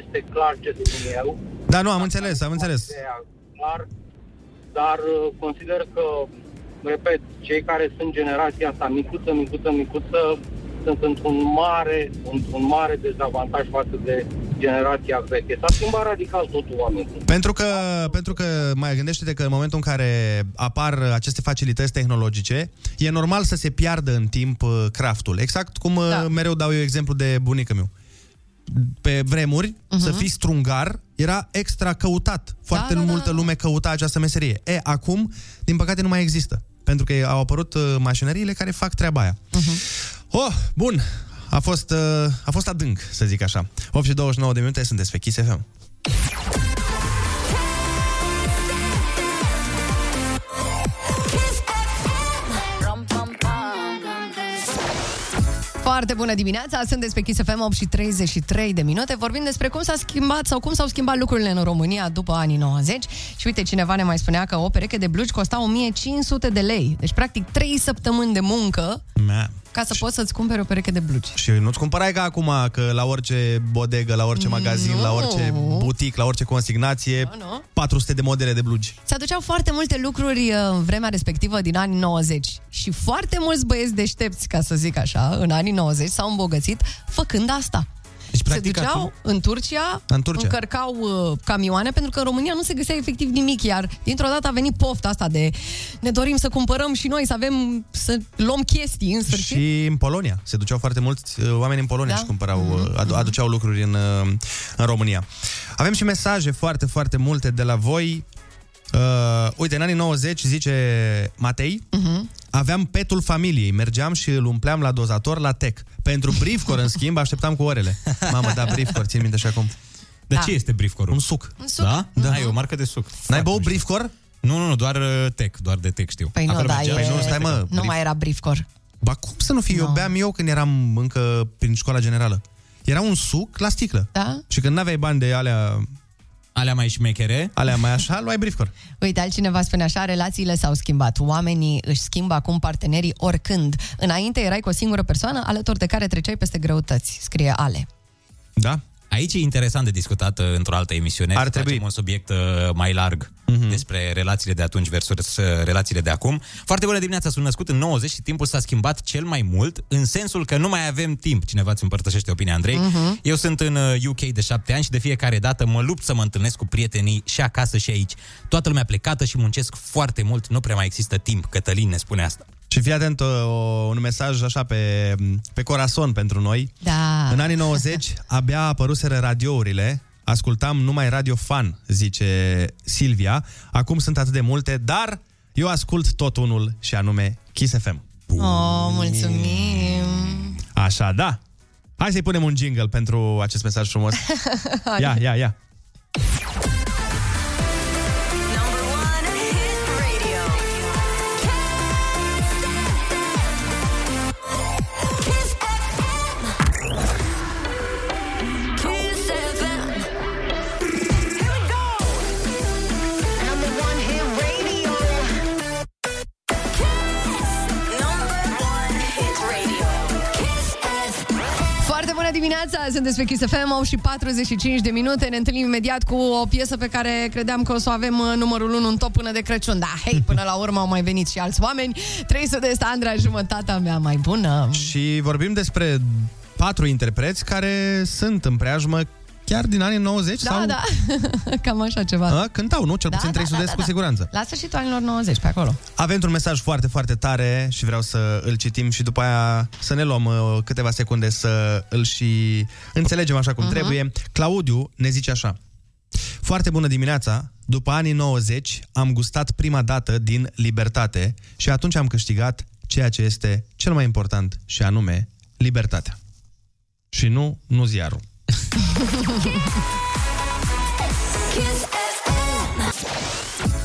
este clar ce spun eu. Da, nu, am înțeles, am înțeles. Clar, dar consider că, repet, cei care sunt generația asta micuță, micuță, micuță, sunt într-un mare, într-un mare dezavantaj față de generația veche. S-a schimbat radical totul oamenii. Pentru că, pentru că mai gândește-te că în momentul în care apar aceste facilități tehnologice, e normal să se piardă în timp craftul. Exact cum da. mereu dau eu exemplu de bunică meu. pe vremuri, uh-huh. să fii strungar era extra căutat. Foarte da, multă da, da. lume căuta această meserie. E, acum, din păcate, nu mai există. Pentru că au apărut uh, mașinăriile care fac treaba aia. Uh-huh. Oh, bun! A fost, uh, a fost adânc, să zic așa. opt și douăzeci și nouă de minute, sunteți pe Kiss F M. Foarte bună dimineața, sunteți pe Kiss F M, opt și treizeci și trei de minute. Vorbim despre cum s-a schimbat sau cum s-au schimbat lucrurile în România după anii nouăzeci. Și uite, cineva ne mai spunea că o pereche de blugi costa o mie cinci sute de lei. Deci, practic, trei săptămâni de muncă Ma. ca să poți să-ți cumperi o pereche de blugi. Și nu-ți cumpărai ca acum, că la orice bodegă, la orice magazin, no. la orice butic, la orice consignație, no, no. patru sute de modele de blugi. Se aduceau foarte multe lucruri în vremea respectivă din anii nouăzeci. Și foarte mulți băieți deștepți, ca să zic așa, în anii nouăzeci s-au îmbogățit făcând asta. Deci, se duceau acum... în, Turcia, în Turcia, încărcau uh, camioane, pentru că în România nu se găsea efectiv nimic, iar dintr-o dată a venit pofta asta de ne dorim să cumpărăm și noi, să avem, să luăm chestii în sfârșit. Și în Polonia, se duceau foarte mulți uh, oameni în Polonia da? și cumpărau, uh, adu- aduceau lucruri în, uh, în România. Avem și mesaje foarte, foarte multe de la voi. Uh, uite, în anii nouăzeci, zice Matei, uh-huh. aveam petul familiei, mergeam și îl umpleam la dozator la Tec. Pentru briefcor, în schimb, așteptam cu orele. Mamă, da, briefcor, țin minte și acum. Dar da. ce este briefcorul? Un suc. Un suc? Da? Da, uh-huh. e o marcă de suc. N-ai băut briefcor? Nu, nu, nu, doar uh, Tec, doar de Tec știu. Păi nu, da, e... păi nu, stai, mă, brief... nu mai era briefcor. Ba cum să nu fie? No. Eu beam eu când eram încă prin școala generală. Era un suc la sticlă. Da? Și când n-aveai bani de alea... Alea mai șmechere, alea mai așa, luai briefcor. Uite, altcineva spune așa, relațiile s-au schimbat. Oamenii își schimbă acum partenerii oricând. Înainte erai cu o singură persoană, alături de care treceai peste greutăți, scrie Ale. Da. Aici e interesant de discutat într-o altă emisiune. Ar trebui. Facem un subiect mai larg mm-hmm. despre relațiile de atunci versus relațiile de acum. Foarte bună dimineața, sunt născut în nouăzeci și timpul s-a schimbat cel mai mult, în sensul că nu mai avem timp. Cineva îți împărtășește opinia, Andrei. Mm-hmm. Eu sunt în U K de șapte ani și de fiecare dată mă lupt să mă întâlnesc cu prietenii și acasă și aici. Toată lumea plecată și muncesc foarte mult, nu prea mai există timp. Cătălin ne spune asta. Și fii atent, o, un mesaj așa pe, pe corazon pentru noi. Da. În anii nouăzeci abia apăruseră radiourile, ascultam numai Radio Fan, zice Silvia. Acum sunt atât de multe, dar eu ascult tot unul și anume Kiss F M. Oh, mulțumim! Așa, da! Hai să-i punem un jingle pentru acest mesaj frumos. Ia, ia, ia! Dimineața, sunteți pe Kiss F M, au și patruzeci și cinci de minute. Ne întâlnim imediat cu o piesă pe care credeam că o să o avem numărul unu în top până de Crăciun. Da, hei, până la urmă au mai venit și alți oameni. Trei sute de este Andra, jumătatea mea mai bună. Și vorbim despre patru interpreți care sunt în preajmă chiar din anii nouăzeci. Da, sau... da, cam așa ceva. A, cântau, nu? Cel puțin da, trei sute da, da, da, cu siguranță. La sfârșitul anilor nouăzeci, pe acolo. Avem un mesaj foarte, foarte tare și vreau să îl citim și după aia să ne luăm uh, câteva secunde să îl și înțelegem așa cum uh-huh. trebuie. Claudiu ne zice așa. Foarte bună dimineața, după anii nouăzeci am gustat prima dată din libertate și atunci am câștigat ceea ce este cel mai important și anume libertatea. Și nu, nu ziarul.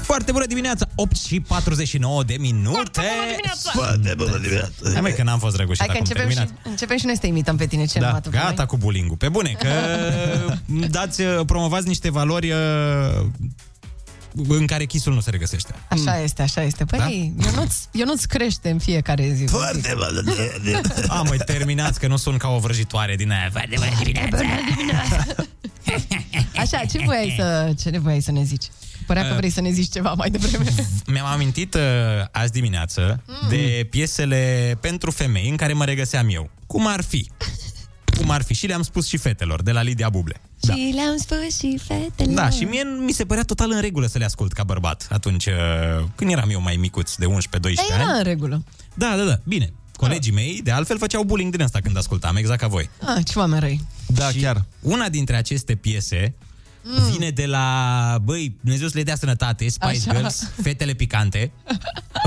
Foarte bună dimineața, opt și patruzeci și nouă de minute. Foarte bună dimineața. Hai mai că n-am fost răgușit acum, începem terminat. Și, începem și noi să te imităm pe tine, ce da, numai gata noi? Cu bullying-ul. Pe bune, că dați, promovați niște valori în care Kiss-ul nu se regăsește. Așa este, așa este. Păi, da? Ionuț, Ionuț crește în fiecare zi. Foarte bună dimineața. A, măi, terminați că nu sunt ca o vrăjitoare din aia. Foarte bună dimineața. Așa, ce voiai să, ce voiai să ne zici? Părea că vrei să ne zici ceva mai devreme. Mi-am amintit azi dimineață mm. de piesele pentru femei în care mă regăseam eu. Cum ar fi? Cum ar fi? Și le-am spus și fetelor, de la Lidia Buble. Da. Și le-am spus și fetelor. Da, și mie mi se părea total în regulă să le ascult ca bărbat. Atunci, când eram eu mai micuț, de unsprezece-doisprezece ani. Era în regulă. Da, da, da. Bine. Colegii mei, de altfel, făceau bullying din asta când ascultam, exact ca voi. Ah, ce oameni răi. Da, și chiar. Una dintre aceste piese mm. vine de la, băi, Dumnezeu să le dea sănătate, Spice Așa. Girls, Fetele Picante,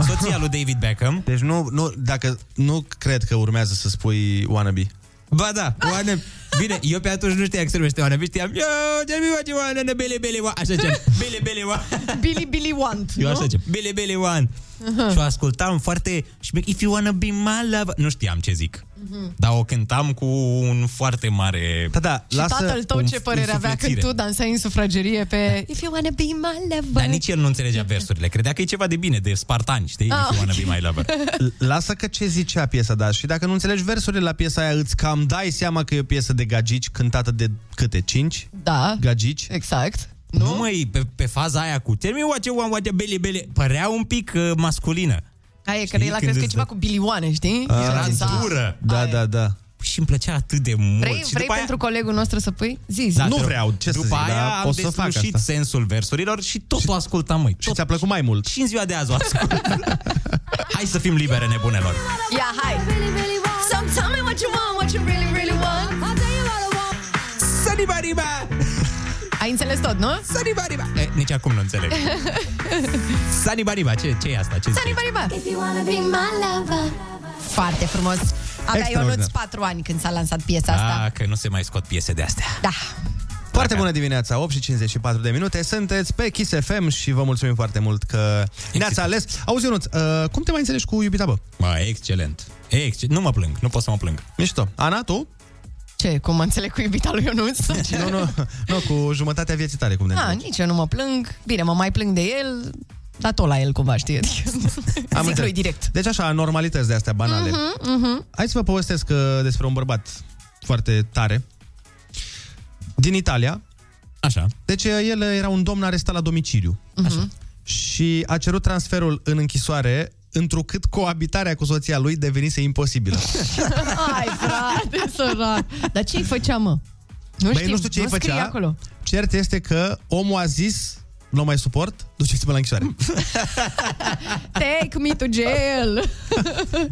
soția lui David Beckham. Deci nu, nu, dacă, nu cred că urmează să spui Wannabe. Ba da, Wannabe. Bine, eu pe atunci nu știam că se numește Wannabe, știam, yo, ce-mi face Wannabe, bele, bele, Wannabe, așa ziceam, bele, bele, Wannabe. Billy, Billy, Want, eu așa ziceam, bele, bele, Wannabe. Uh-huh. Și o ascultam foarte, și mi-a zis, if you wanna be my love, nu știam ce zic. Mm-hmm. Dar o cântam cu un foarte mare... Da, da, și lasă tatăl tău ce părere avea când tu dansai în sufragerie pe... If you wanna be my lover. Dar nici el nu înțelegea versurile. Credea că e ceva de bine, de spartani, știi? Ah, if you okay. wanna be my lover. Lasă că ce zicea piesa, da. Și dacă nu înțelegi versurile la piesa aia, îți cam dai seama că e o piesă de gagici cântată de câte? Cinci? Da. Gagici? Exact. Nu, nu măi, pe, pe faza aia cu... Tell me what you want, what you bele, bele. Părea un pic uh, masculină. Aia, că el a crezut că e ceva cu bilioane, știi? A, dură. Da, da, da. Și îmi plăcea atât de mult. Vrei, vrei aia... pentru colegul nostru să pui? Zi, zi. Nu vreau, ce după să zic, aia am deslușit sensul versurilor și tot și... o ascultam, măi. Tot... Și ți-a plăcut mai mult. Și în ziua de azi o ascult. Hai să fim libere, nebunelor. Ia, hai! So tell me what you want, what you really, really want. I'll tell you what I want. Sănibariba! Ai înțeles tot, nu? Sanibariba! Eh, nici acum nu înțeleg. Sanibariba, ce, ce e asta? Ce Sanibariba! Foarte frumos. Avea Ionuț patru ani când s-a lansat piesa asta. Ah, că nu se mai scot piese de astea. Da. Foarte bună dimineața, opt și cincizeci și patru de minute. Sunteți pe Kiss F M și vă mulțumim foarte mult că ne-ați ales. Auzi, Ionuț, uh, cum te mai înțelegi cu iubita, bă? Ba, excelent. Excel... Nu mă plâng, nu pot să mă plâng. Mișto. Ana, tu? Ce? Cum mă înțeleg cu iubita lui Ionuț? Nu, nu, nu, cu jumătatea vieții tare, cum de înțelegi. Nici eu nu mă plâng. Bine, mă mai plâng de el, dar tot la el cumva, știi? Am zic lui direct. Deci așa, normalități de astea banale. Uh-huh, uh-huh. Hai să vă povestesc uh, despre un bărbat foarte tare din Italia. Așa. Deci el era un domn arestat la domiciliu. Uh-huh. Așa. Și a cerut transferul în închisoare întrucât coabitarea cu soția lui devenise imposibilă. Ai, frate, sărac. Dar ce-i făcea, mă? Nu Băi, știu, nu știu ce-i făcea. Acolo. Cert este că omul a zis, nu mai suport, duceți-mă la închisoare. Take me to jail.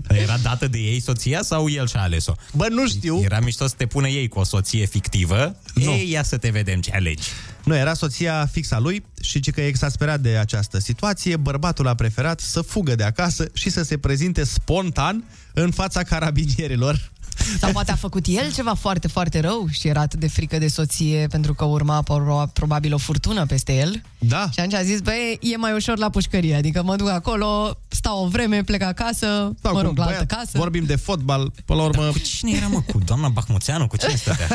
Era dată de ei soția sau el și-a ales-o? Bă, nu știu. Era mișto să te pună ei cu o soție fictivă. Nu. Ei, ia să te vedem ce alegi. Nu, era soția fixa lui și că e exasperat de această situație, bărbatul a preferat să fugă de acasă și să se prezinte spontan în fața carabinierilor. Sau poate a făcut el ceva foarte, foarte rău și era atât de frică de soție pentru că urma probabil o furtună peste el. Da. Și atunci a zis, băi, e mai ușor la pușcărie, adică mă duc acolo, stau o vreme, plec acasă, stau mă rog, la băiat, altă casă. Vorbim de fotbal, până la urmă... Dar cu cine era, mă? Cu doamna Bahmuțeanu? Cu cine stătea?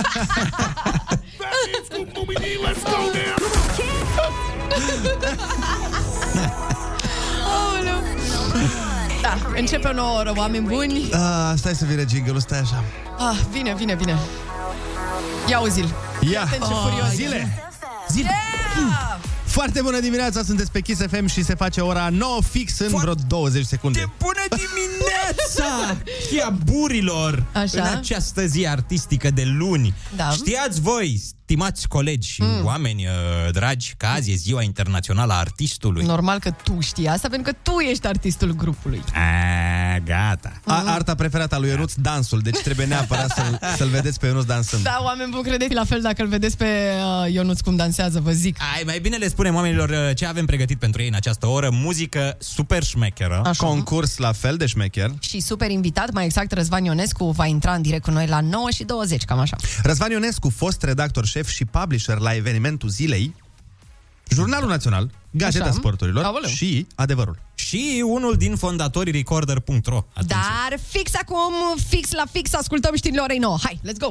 Da, începe o nouă oră, oameni buni. Ah, stai să vină jingle-ul, stai așa. Ah, vine, vine, vine. Ia o zil. Ia. Oh, zile. Zile. Yeah! Foarte bună dimineața, sunteți pe Kiss F M și se face ora nouă fix în foarte vreo douăzeci de secunde. De bună dimineața, chiaburilor, așa? În această zi artistică de luni. Da. Știați voi, stimați colegi și mm. oameni uh, dragi, că azi e Ziua Internațională a Artistului. Normal că tu știi asta, pentru că tu ești artistul grupului. A, gata. A, arta preferată a lui Ionuț, dansul, deci trebuie neapărat să-l, să-l vedeți pe Ionuț dansând. Da, oameni buni, credeți la fel dacă îl vedeți pe uh, Ionuț cum dansează, vă zic. Ai, mai bine le spunem oamenilor uh, ce avem pregătit pentru ei în această oră. Muzică super șmecheră. Așa. Concurs la fel de șmecher. Și super invitat, mai exact, Răzvan Ionescu va intra în direct cu noi la nouă și douăzeci, cam așa. Răzvan Ionescu, fost redactor șef și publisher la Evenimentul Zilei, Jurnalul Național, Gazeta Așa. Sporturilor Aoleu. Și Adevărul. Și unul din fondatorii Recorder punct ro. Atenție. Dar fix acum, fix la fix, ascultăm știrile orei nouă. Hai, let's go!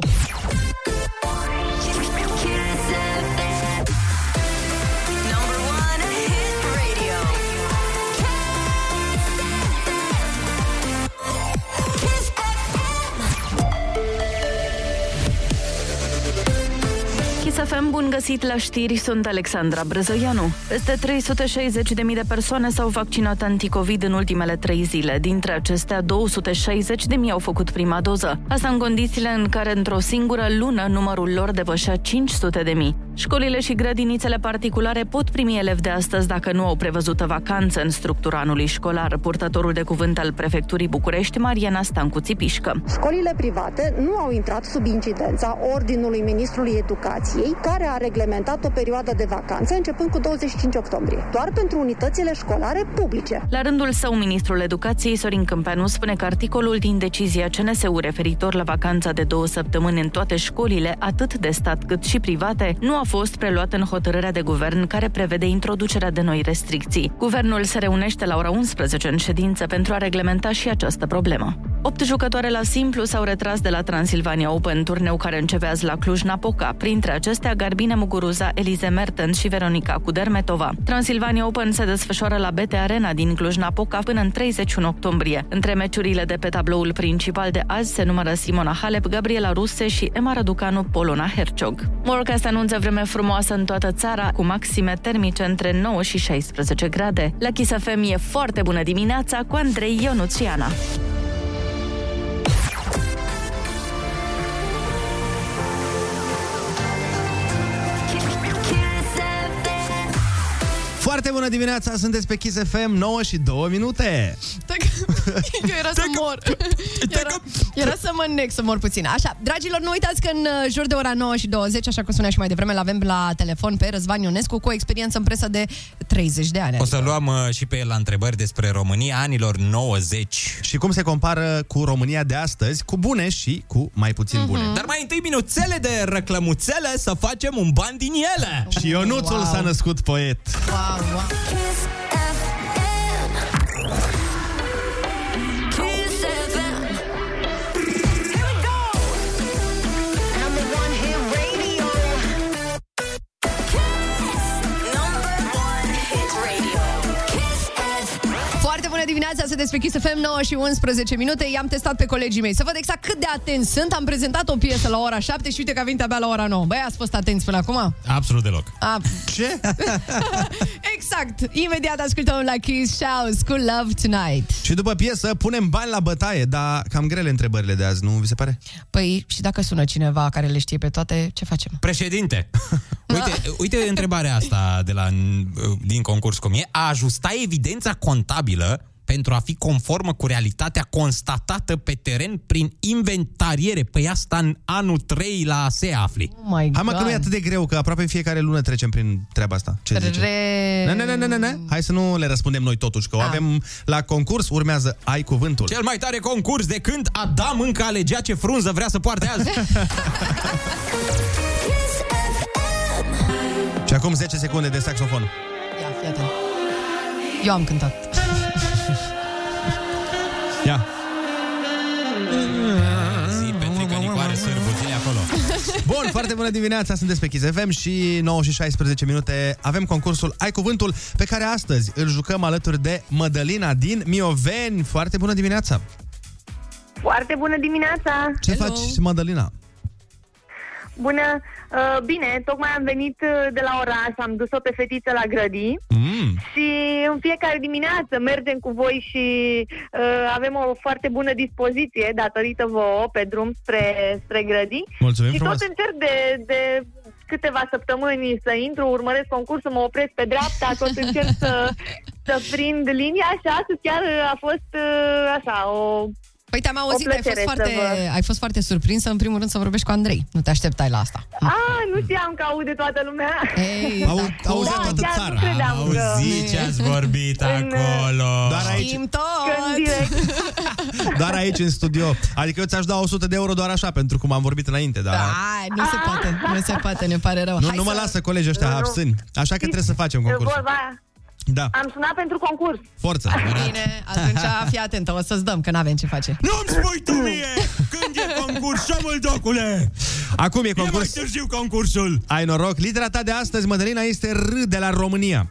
F M, bun găsit la știri, sunt Alexandra Brăzăianu. Peste trei sute șaizeci de mii de persoane s-au vaccinat anticovid în ultimele trei zile. Dintre acestea, două sute șaizeci de mii au făcut prima doză. Asta în condițiile în care într-o singură lună numărul lor depășea cinci sute de mii. Școlile și grădinițele particulare pot primi elevi de astăzi dacă nu au prevăzută vacanță în structura anului școlar. Purtătorul de cuvânt al Prefecturii București, Mariana Stancu-Țipișcă. Școlile private nu au intrat sub incidența Ordinului Ministrului Educației, care a reglementat o perioadă de vacanță începând cu douăzeci și cinci octombrie, doar pentru unitățile școlare publice. La rândul său, ministrul Educației, Sorin Câmpeanu, spune că articolul din decizia C N S U referitor la vacanța de două săptămâni în toate școlile, atât de stat cât și private, nu a fost preluat în hotărârea de guvern care prevede introducerea de noi restricții. Guvernul se reunește la ora unsprezece în ședință pentru a reglementa și această problemă. Opt jucătoare la simplu s-au retras de la Transilvania Open, turneu care începe azi la Cluj-Napoca. Printre acestea, Garbine Muguruza, Elize Mertens și Veronica Kudermetova. Transilvania Open se desfășoară la B T Arena din Cluj-Napoca până în treizeci și unu octombrie. Între meciurile de pe tabloul principal de azi se numără Simona Halep, Gabriela Ruse și Emma Raducanu, Polona Herciog. Morcast anunță vreme frumoasă în toată țara, cu maxime termice între nouă și șaisprezece grade. La Kiss F M e foarte bună dimineața cu Andrei Ionuț și Ana. Foarte bună dimineața, sunteți pe Kiss F M, nouă și două minute. Eu era să mor. Era, era să mă nec, să mor puțin. Așa, dragilor, nu uitați că în jur de ora nouă și douăzeci, așa cum spunea și mai devreme, l-avem la telefon pe Răzvan Ionescu, cu o experiență în presă de treizeci de ani. O să luam uh, și pe el la întrebări despre România anilor nouăzeci. Și cum se compară cu România de astăzi, cu bune și cu mai puțin mm-hmm. bune. Dar mai întâi minuțele de răclămuțele, să facem un ban din ele. Oh, și Ionuțul wow. s-a născut poet. Wow. Kiss F M. Kiss F M. Here we go. Number one hit radio. Kiss. Number one hit radio. Kiss F M. Foarte bună dimineața, sunteți pe Kiss F M, nouă și unsprezece minute. I-am testat pe colegii mei să văd exact cât de atenți sunt. Am prezentat o piesă la ora șapte și uite că a venit abia la ora nouă. Băi, ați fost atenți până acum? Absolut deloc. A... Ce? Exact! Imediat ascultăm la Kiss House cu Love Tonight. Și după piesă punem bani la bătaie, dar cam grele întrebările de azi, nu vi se pare? Păi, și dacă sună cineva care le știe pe toate, ce facem? Președinte! Uite, uite întrebarea asta de la, din concurs cum e. A ajusta evidența contabilă pentru a fi conformă cu realitatea constatată pe teren prin inventariere. Păi asta în anul trei la se afli. Oh my God. Hai mă că nu e atât de greu, că aproape în fiecare lună trecem prin treaba asta. Ce Re... zice? Ne, ne, ne, ne, ne. Hai să nu le răspundem noi totuși, că da. O avem la concurs, urmează Ai Cuvântul. Cel mai tare concurs de când Adam încă alegea ce frunză vrea să poarte azi. Și acum zece secunde de saxofon. Ia, fii atent. Eu am cântat. Ia. Zi, Petrica Nicoare, sârbutile acolo. Bun, foarte bună dimineața, sunteți pe Kiss F M și nouă și șaisprezece minute. Avem concursul Ai Cuvântul, pe care astăzi îl jucăm alături de Mădălina din Mioveni. Foarte bună dimineața. Foarte bună dimineața. Ce Hello. faci, Mădălina? Bună, uh, bine, tocmai am venit de la oraș, am dus-o pe fetiță la grădini mm. și în fiecare dimineață mergem cu voi și uh, avem o foarte bună dispoziție datorită vouă pe drum spre, spre grădini. Mulțumim și frumos. Tot încerc de, de câteva săptămâni să intru, urmăresc concursul, mă opresc pe dreapta, tot încerc să, să prind linia și astăzi chiar a fost uh, așa, o... Păi te-am auzit, ai fost, foarte, vă... ai fost foarte surprinsă, în primul rând, să vorbești cu Andrei. Nu te așteptai la asta. Ah, nu știam că aude toată lumea. Ei, Au, da, auzea da, toată țara. Auzi că... ce ați vorbit în... acolo. Doar aici... doar aici, în studio. Adică eu ți-aș da o sută de euro doar așa, pentru cum am vorbit înainte. Dar... Da, nu se poate, nu se poate, ne pare rău. Nu, Hai nu să... mă lasă colegii ăștia absâni. Așa că trebuie să facem concursul. Da. Am sunat pentru concurs. Forță. Bine, atunci fii atentă, o să-ți dăm, că n-avem ce face. Nu-mi spui tu mie când e concurs, șamăl docule! Acum e concurs. E mai târziu concursul. Ai noroc. Litera ta de astăzi, Mădălina, este R de la România.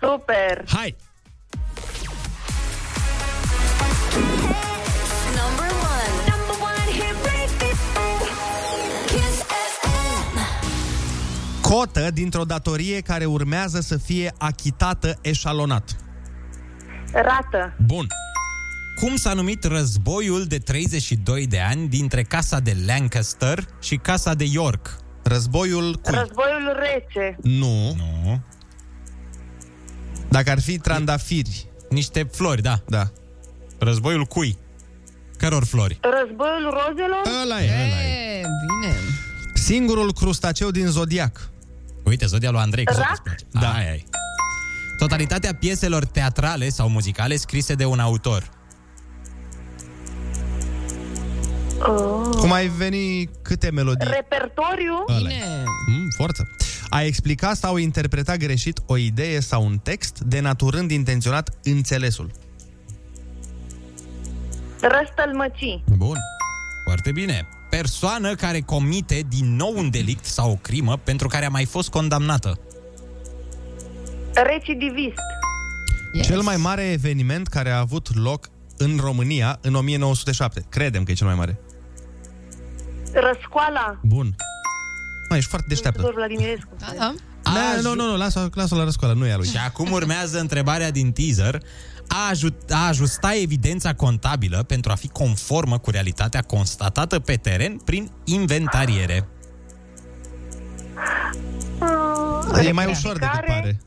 Super! Hai! Cotă dintr-o datorie care urmează să fie achitată eșalonat. Rată. Bun. Cum s-a numit războiul de treizeci și doi de ani dintre casa de Lancaster și casa de York? Războiul cui? Războiul rece. Nu. Nu. Dacă ar fi trandafiri, niște flori, da. Da. Războiul cui? Căror flori? Războiul rozelor? Ăla e, ăla e. Bine. Singurul crustaceu din zodiac. Uite, zodia lui Andrei. Rac? Da. Ai, ai. Totalitatea pieselor teatrale sau muzicale scrise de un autor. Oh. Cum ai veni câte melodii? Repertoriu? Bine. Mm, forță. A explica sau interpreta greșit o idee sau un text, denaturând intenționat înțelesul. Răstălmăcii. Bun. Foarte bine. Persoană care comite din nou un delict sau o crimă pentru care a mai fost condamnată. Recidivist. Yes. Cel mai mare eveniment care a avut loc în România în o mie nouă sute șapte. Credem că e cel mai mare. Răscoala. Bun. Mai ești foarte deșteaptă. Da, da. A, nu, nu, nu, las-o, las-o la răscoală, nu e a lui. Și acum urmează întrebarea din teaser. A, ajut, a ajusta evidența contabilă pentru a fi conformă cu realitatea constatată pe teren prin inventariere. A, e mai ușor decât pare.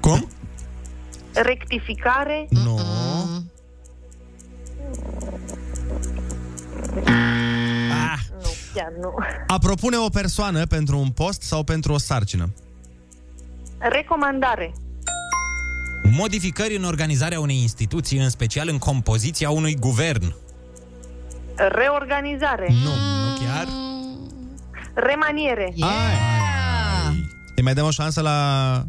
Cum? Rectificare? Nu. Ah. Nu, chiar nu. A propune o persoană pentru un post sau pentru o sarcină. Recomandare. Modificări în organizarea unei instituții, în special în compoziția unui guvern. Reorganizare. Nu, nu chiar. Remaniere. Yeah. Ai. Îi mai dăm o șansă la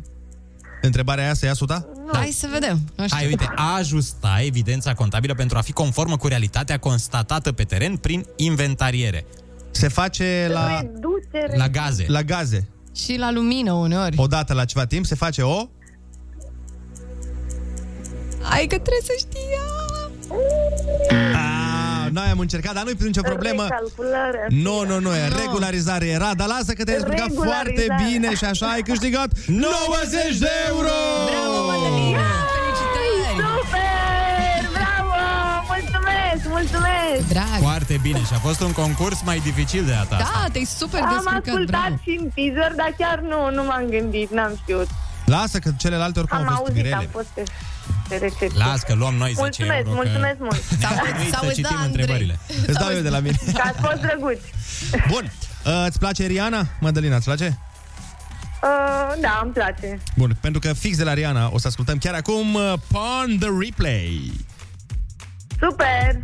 întrebarea aia să ia suta? Nu. Hai să vedem. Hai, uite, a ajusta evidența contabilă pentru a fi conformă cu realitatea constatată pe teren prin inventariere. Se face la... Reducere. La gaze. La gaze. Și la lumină uneori. Odată la ceva timp se face o... Hai că trebuie să știa. Ah, noi am încercat, dar nu-i nicio problemă. Nu, nu, nu, regularizare era. Dar lasă că te-ai descurcat foarte bine. Și așa ai câștigat nouăzeci de euro. Bravo, Mădălina. Felicitări. Super, bravo. Mulțumesc, mulțumesc. Drag. Foarte bine, și a fost un concurs mai dificil de data asta. Da, te-ai super descurcat. Am ascultat bravo. Și în teaser, dar chiar nu, nu m-am gândit, n-am știut. Lasă că celelalte oricum am au fost grele. Am auzit, am fost pe recepție. Lasă că luăm noi zece euro. Mulțumesc, mulțumesc mult. S-au să da, citim Andrei. Întrebările. Îți dau eu de la mine. Că ați fost drăguți. Bun. Uh, îți place Riana? Mădălina, îți place? Uh, da, îmi place. Bun, pentru că fix de la Riana o să ascultăm chiar acum uh, Pon the Replay. Super!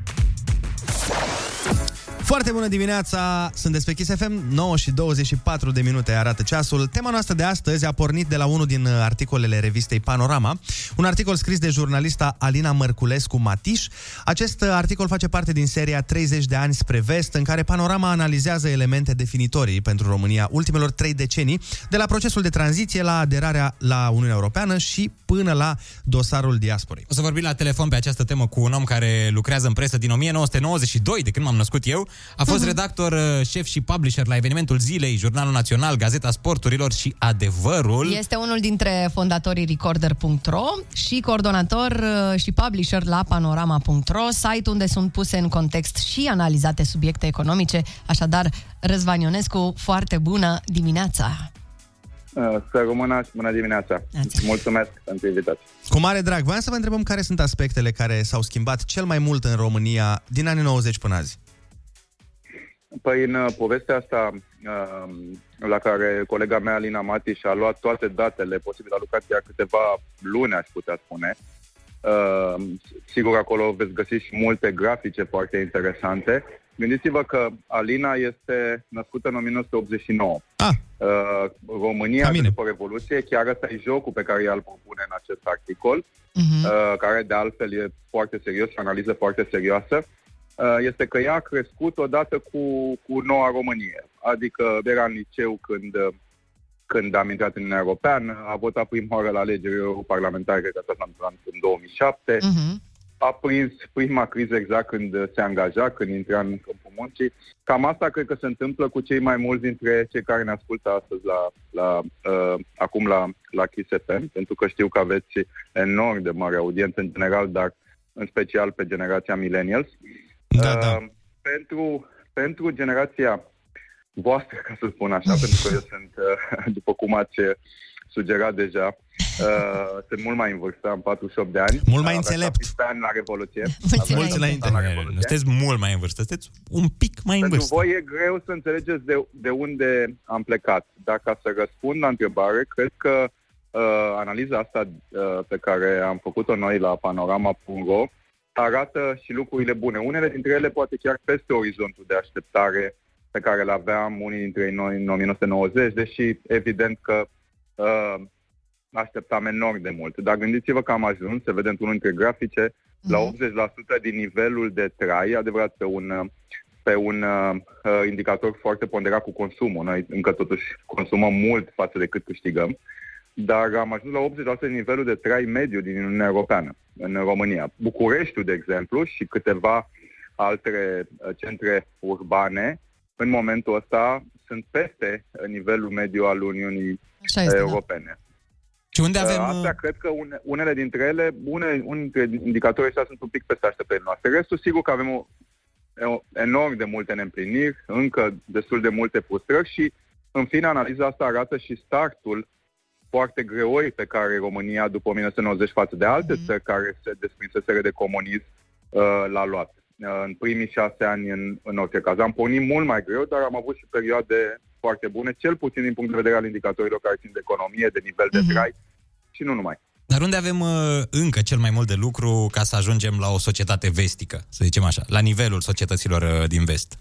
Foarte bună dimineața, sunt despre Kiss F M, nouă și douăzeci și patru de minute arată ceasul. Tema noastră de astăzi a pornit de la unul din articolele revistei Panorama, un articol scris de jurnalista Alina Mărculescu Matiș. Acest articol face parte din seria treizeci de ani spre vest, în care Panorama analizează elemente definitorii pentru România ultimelor trei decenii, de la procesul de tranziție la aderarea la Uniunea Europeană și până la dosarul diasporii. O să vorbim la telefon pe această temă cu un om care lucrează în presă din o mie nouă sute nouăzeci și doi, de când m-am născut eu. A fost redactor șef și publisher la Evenimentul Zilei, Jurnalul Național, Gazeta Sporturilor și Adevărul. Este unul dintre fondatorii Recorder punct ro și coordonator și publisher la Panorama punct ro, site unde sunt puse în context și analizate subiecte economice. Așadar, Răzvan Ionescu, foarte bună dimineața! Să rămână și bună dimineața. Mulțumesc pentru invitație. Cu mare drag, vreau să vă întrebăm care sunt aspectele care s-au schimbat cel mai mult în România din anii nouăzeci până azi. Păi în povestea asta la care colega mea Alina Matiș a luat toate datele, posibil a lucrat chiar câteva luni, aș putea spune. Sigur, acolo veți găsi și multe grafice foarte interesante. Gândiți-vă că Alina este născută în o mie nouă sute optzeci și nouă. Ah. România după Revoluție, chiar ăsta e jocul pe care el propune în acest articol, uh-huh. care de altfel e foarte serios, o analiză foarte serioasă. Este că ea a crescut odată cu, cu noua Românie. Adică era în liceu când, când am intrat în Uniunea Europeană, a votat prima oară la alegeri europarlamentare, cred că asta s-a întâmplat în două mii șapte, uh-huh. a prins prima criză exact când se angaja, când intra în câmpul muncii. Cam asta cred că se întâmplă cu cei mai mulți dintre cei care ne ascultă astăzi la, la, uh, acum la, la Kiss F M, pentru că știu că aveți enorm de mare audiență în general, dar în special pe generația millennials. Da, da. Uh, pentru, pentru generația voastră, ca să spun așa, pentru că eu sunt, după cum ați sugerat deja, Uh, sunt mult mai în vârstă, am patruzeci și opt de ani. Mult mai înțelept. Aveam la Revoluție. Mulți la Internet. Sunteți mult mai în vârstă, sunteți un pic mai în vârstă. Pentru voi e greu să înțelegeți de, de unde am plecat. Dar ca să răspund la întrebare, cred că uh, analiza asta uh, pe care am făcut-o noi la panorama punct ro arată și lucrurile bune. Unele dintre ele poate chiar peste orizontul de așteptare pe care l-aveam unii dintre noi în nouăsprezece nouăzeci, deși evident că uh, așteptam enorm de mult. Dar gândiți-vă că am ajuns, se vede într-unul dintre grafice, mm-hmm. la optzeci la sută din nivelul de trai, adevărat pe un, pe un uh, indicator foarte ponderat cu consumul. Noi încă totuși consumăm mult față de cât câștigăm, dar am ajuns la optzeci la sută din nivelul de trai mediu din Uniunea Europeană, în România. Bucureștiul, de exemplu, și câteva alte centre urbane, în momentul ăsta sunt peste nivelul mediu al Uniunii este, Europene. Da. Și unde avem... Astea, cred că une, unele dintre ele, une, unele dintre indicatorii ăștia sunt un pic peste așteptările noastre. Restul, sigur că avem o, o, enorm de multe neîmpliniri, încă destul de multe frustrări și, în fine, analiza asta arată și startul foarte greoi pe care România, după nouăsprezece nouăzeci, față de alte mm-hmm. țări care se desprinseseră de comunism, uh, l-a luat. Uh, în primii șase ani, în, în orice caz. Am pornit mult mai greu, dar am avut și perioade foarte bune, cel puțin din punct de vedere al indicatorilor care țin de economie, de nivel de trai mm-hmm. și nu numai. Dar unde avem uh, încă cel mai mult de lucru ca să ajungem la o societate vestică, să zicem așa, la nivelul societăților uh, din vest?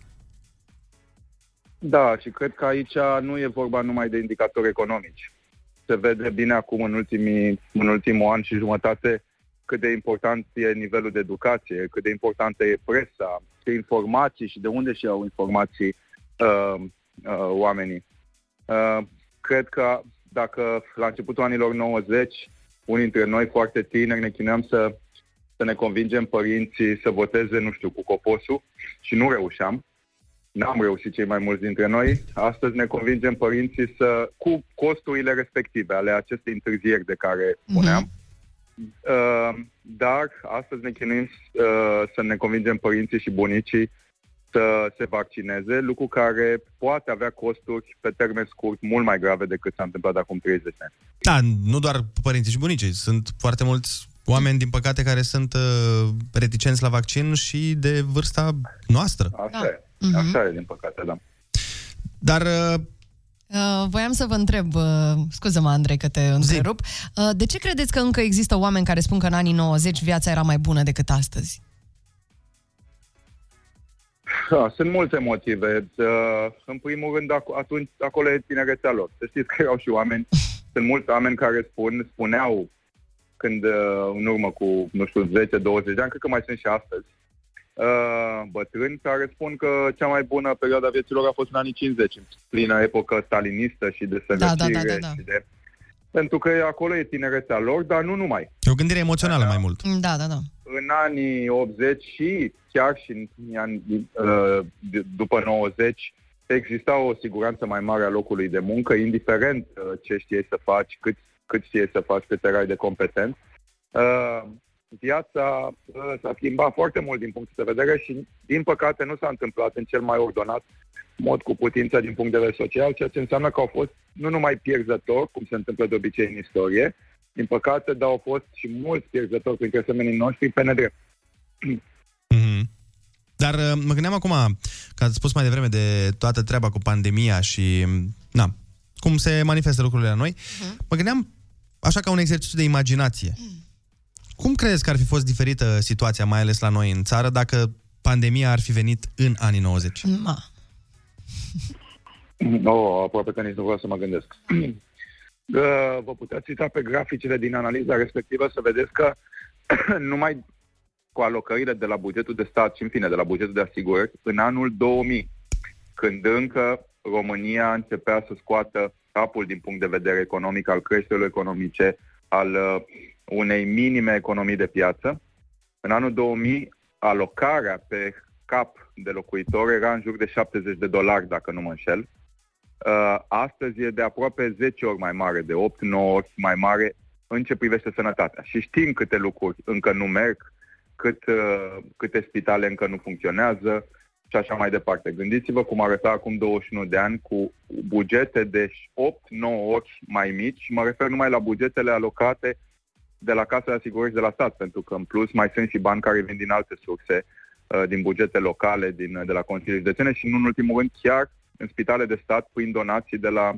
Da, și cred că aici nu e vorba numai de indicatori economici. Se vede bine acum în, ultimii, în ultimul an și jumătate cât de important e nivelul de educație, cât de importantă e presa, ce informații și de unde și au informații uh, Uh, oamenii. Uh, cred că dacă la începutul anilor nouăzeci, unii dintre noi foarte tineri ne chineam să, să ne convingem părinții să voteze, nu știu, cu coposul și nu reușeam, n-am reușit cei mai mulți dintre noi, astăzi ne convingem părinții să, cu costurile respective ale acestei întârzieri de care spuneam, uh, dar astăzi ne chinuim uh, să ne convingem părinții și bunicii să se vaccineze, lucru care poate avea costuri pe termen scurt mult mai grave decât s-a întâmplat acum treizeci de ani. Da, nu doar părinții și bunicii, sunt foarte mulți oameni, din păcate, care sunt uh, reticenți la vaccin și de vârsta noastră. Așa da. e, uh-huh. așa e, din păcate, da. Dar... Uh... Uh, voiam să vă întreb, uh, scuză-mă, Andrei, că te întrerup, uh, de ce credeți că încă există oameni care spun că în anii nouăzeci viața era mai bună decât astăzi? Da, sunt multe motive. În primul rând, atunci, acolo e tinerețea lor. Să știți că erau și oameni, sunt mulți oameni care spun, spuneau când în urmă cu, nu știu, zece douăzeci de ani, cred că mai sunt și astăzi, bătrâni care spun că cea mai bună perioadă a vieților a fost în anii cincizeci, în plină epocă stalinistă și de sărăcire. Da, da, da, da, da. Și de... Pentru că acolo e tinerețea lor, dar nu numai. E o gândire emoțională da, mai mult. Da, da, da. În anii optzeci și chiar și în anii, după nouăzeci exista o siguranță mai mare a locului de muncă, indiferent ce știi să faci, cât, cât știi să faci, cât erai de competent. Viața s-a schimbat foarte mult din punctul de vedere și, din păcate, nu s-a întâmplat în cel mai ordonat mod cu putință din punct de vedere social, ceea ce înseamnă că au fost nu numai pierzători, cum se întâmplă de obicei în istorie, din păcate, dar au fost și mulți pierzători printre asemenii noștri pe nedrept. Mm-hmm. Dar mă gândeam acum, că ați spus mai devreme de toată treaba cu pandemia și na, cum se manifestă lucrurile la noi, mm-hmm. mă gândeam așa ca un exercițiu de imaginație. Mm. Cum crezi că ar fi fost diferită situația, mai ales la noi în țară, dacă pandemia ar fi venit în anii nouăzeci? Ma. No, aproape că nici nu vreau să mă gândesc. Vă puteți uita pe graficele din analiza respectivă să vedeți că numai cu alocările de la bugetul de stat și, în fine, de la bugetul de asigurări, în anul două mii, când încă România începea să scoată capul din punct de vedere economic, al creșterilor economice, al unei minime economii de piață, în anul două mii alocarea pe cap de locuitor era în jur de șaptezeci de dolari, dacă nu mă înșel. Uh, astăzi e de aproape zece ori mai mare, de opt nouă ori mai mare în ce privește sănătatea. Și știm câte lucruri încă nu merg, cât, uh, câte spitale încă nu funcționează, și așa mai departe. Gândiți-vă cum arăta acum douăzeci și unu de ani cu bugete de opt nouă ori mai mici. Mă refer numai la bugetele alocate de la Casa de Asigurări și de la stat, pentru că în plus mai sunt și bani care vin din alte surse, din bugete locale, din, de la Consiliul Județene și, nu în ultimul rând, chiar în spitale de stat prin donații de la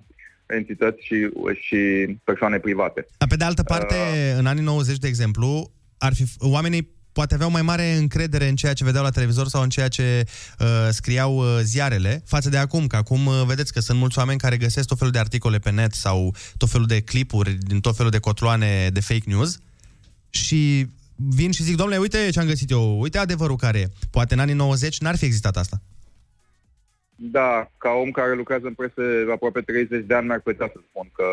entități și, și persoane private. Dar pe de altă parte, uh... în anii nouăzeci, de exemplu, ar fi, oamenii poate aveau mai mare încredere în ceea ce vedeau la televizor sau în ceea ce uh, scriau uh, ziarele față de acum, că acum uh, vedeți că sunt mulți oameni care găsesc tot felul de articole pe net sau tot felul de clipuri din tot felul de cotloane de fake news și vin și zic, domnule, uite ce am găsit eu, uite adevărul care e. Poate în anii nouăzeci n-ar fi existat asta. Da, ca om care lucrează în presă aproape treizeci de ani, mi-ar plăcea să spun că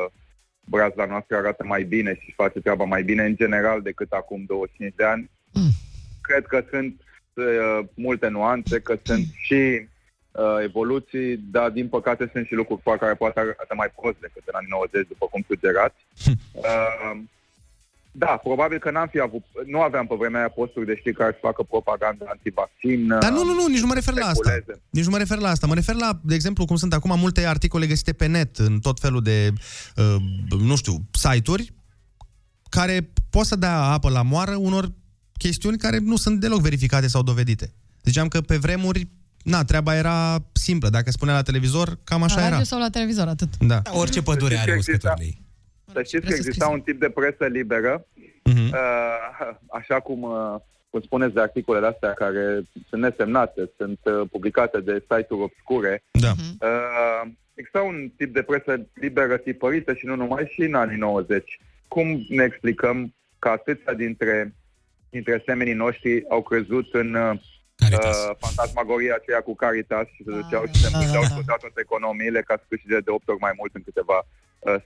brazda noastră arată mai bine și face treaba mai bine în general decât acum douăzeci și cinci de ani. Mm. Cred că sunt uh, multe nuanțe, că sunt și uh, evoluții, dar din păcate sunt și lucruri care poate arată mai prost decât în anii nouăzeci, după cum sugerați. Uh, Da, probabil că n-am fi avut, nu aveam pe vremea aia posturi de știri care să facă propaganda antivaccin. Dar nu, nu, nu, nici nu mă refer la asta. Nici nu mă refer la asta. Mă refer la, de exemplu, cum sunt acum multe articole găsite pe net, în tot felul de, uh, nu știu, site-uri, care pot să dea apă la moară unor chestiuni care nu sunt deloc verificate sau dovedite. Ziceam că pe vremuri, na, treaba era simplă. Dacă spunea la televizor, cam așa la era. La radio sau la televizor, atât. Da. Da, orice pădure are uscătorile ei. Să știți că exista un tip de presă liberă, uh-huh. uh, așa cum, uh, cum spuneți de articolele astea care sunt nesemnate, sunt uh, publicate de site-uri obscure. Da. Uh, exista un tip de presă liberă tipărită și nu numai, și în anii nouăzeci. Cum ne explicăm că atâția dintre, dintre semenii noștri au crezut în uh, uh, fantasmagoria aceea cu Caritas și se duceau și se muteau și au toate economiile ca să câștige de opt ori mai mult în câteva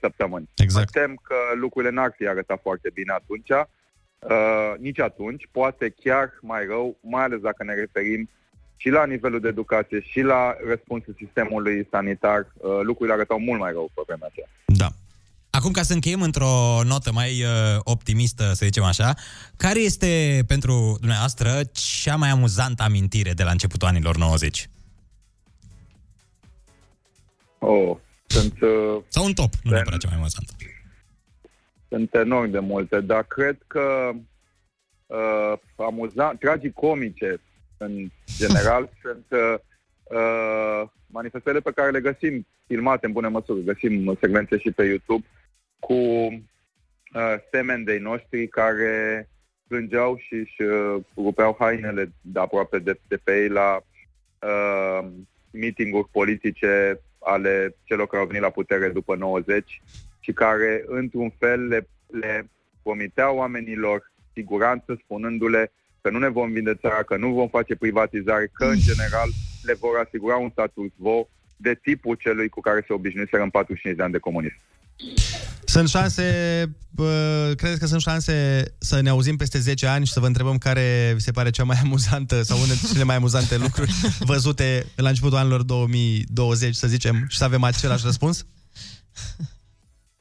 săptămâni. Exact. Mă tem că lucrurile n-ar fi arătat foarte bine atunci, uh, nici atunci, poate chiar mai rău, mai ales dacă ne referim și la nivelul de educație și la răspunsul sistemului sanitar, uh, lucrurile arătau mult mai rău pe vremea aceea. Da. Acum, ca să încheiem într-o notă mai uh, optimistă, să zicem așa, care este pentru dumneavoastră cea mai amuzantă amintire de la începutul anilor nouăzeci? Oh... Sunt, uh, sau un top, nu neapărat cea mai amuzantă. Sunt enorm de multe, dar cred că uh, amuzant, tragicomice în general sunt uh, manifestările pe care le găsim filmate în bună măsură. Găsim secvențe și pe YouTube cu uh, semeni de-ai noștri care plângeau și își uh, rupeau hainele de aproape de, de pe ei la uh, meeting-uri politice ale celor care au venit la putere după nouăzeci și care, într-un fel, le, le promiteau oamenilor siguranță, spunându-le că nu ne vom vinde țara, că nu vom face privatizare, că, în general, le vor asigura un status quo de tipul celui cu care se obișnuiseră în patruzeci și cinci de ani de comunism. Sunt șanse, credeți că sunt șanse să ne auzim peste zece ani și să vă întrebăm care vi se pare cea mai amuzantă sau unele dintre cele mai amuzante lucruri văzute la începutul anilor două mii douăzeci, să zicem, și să avem același răspuns?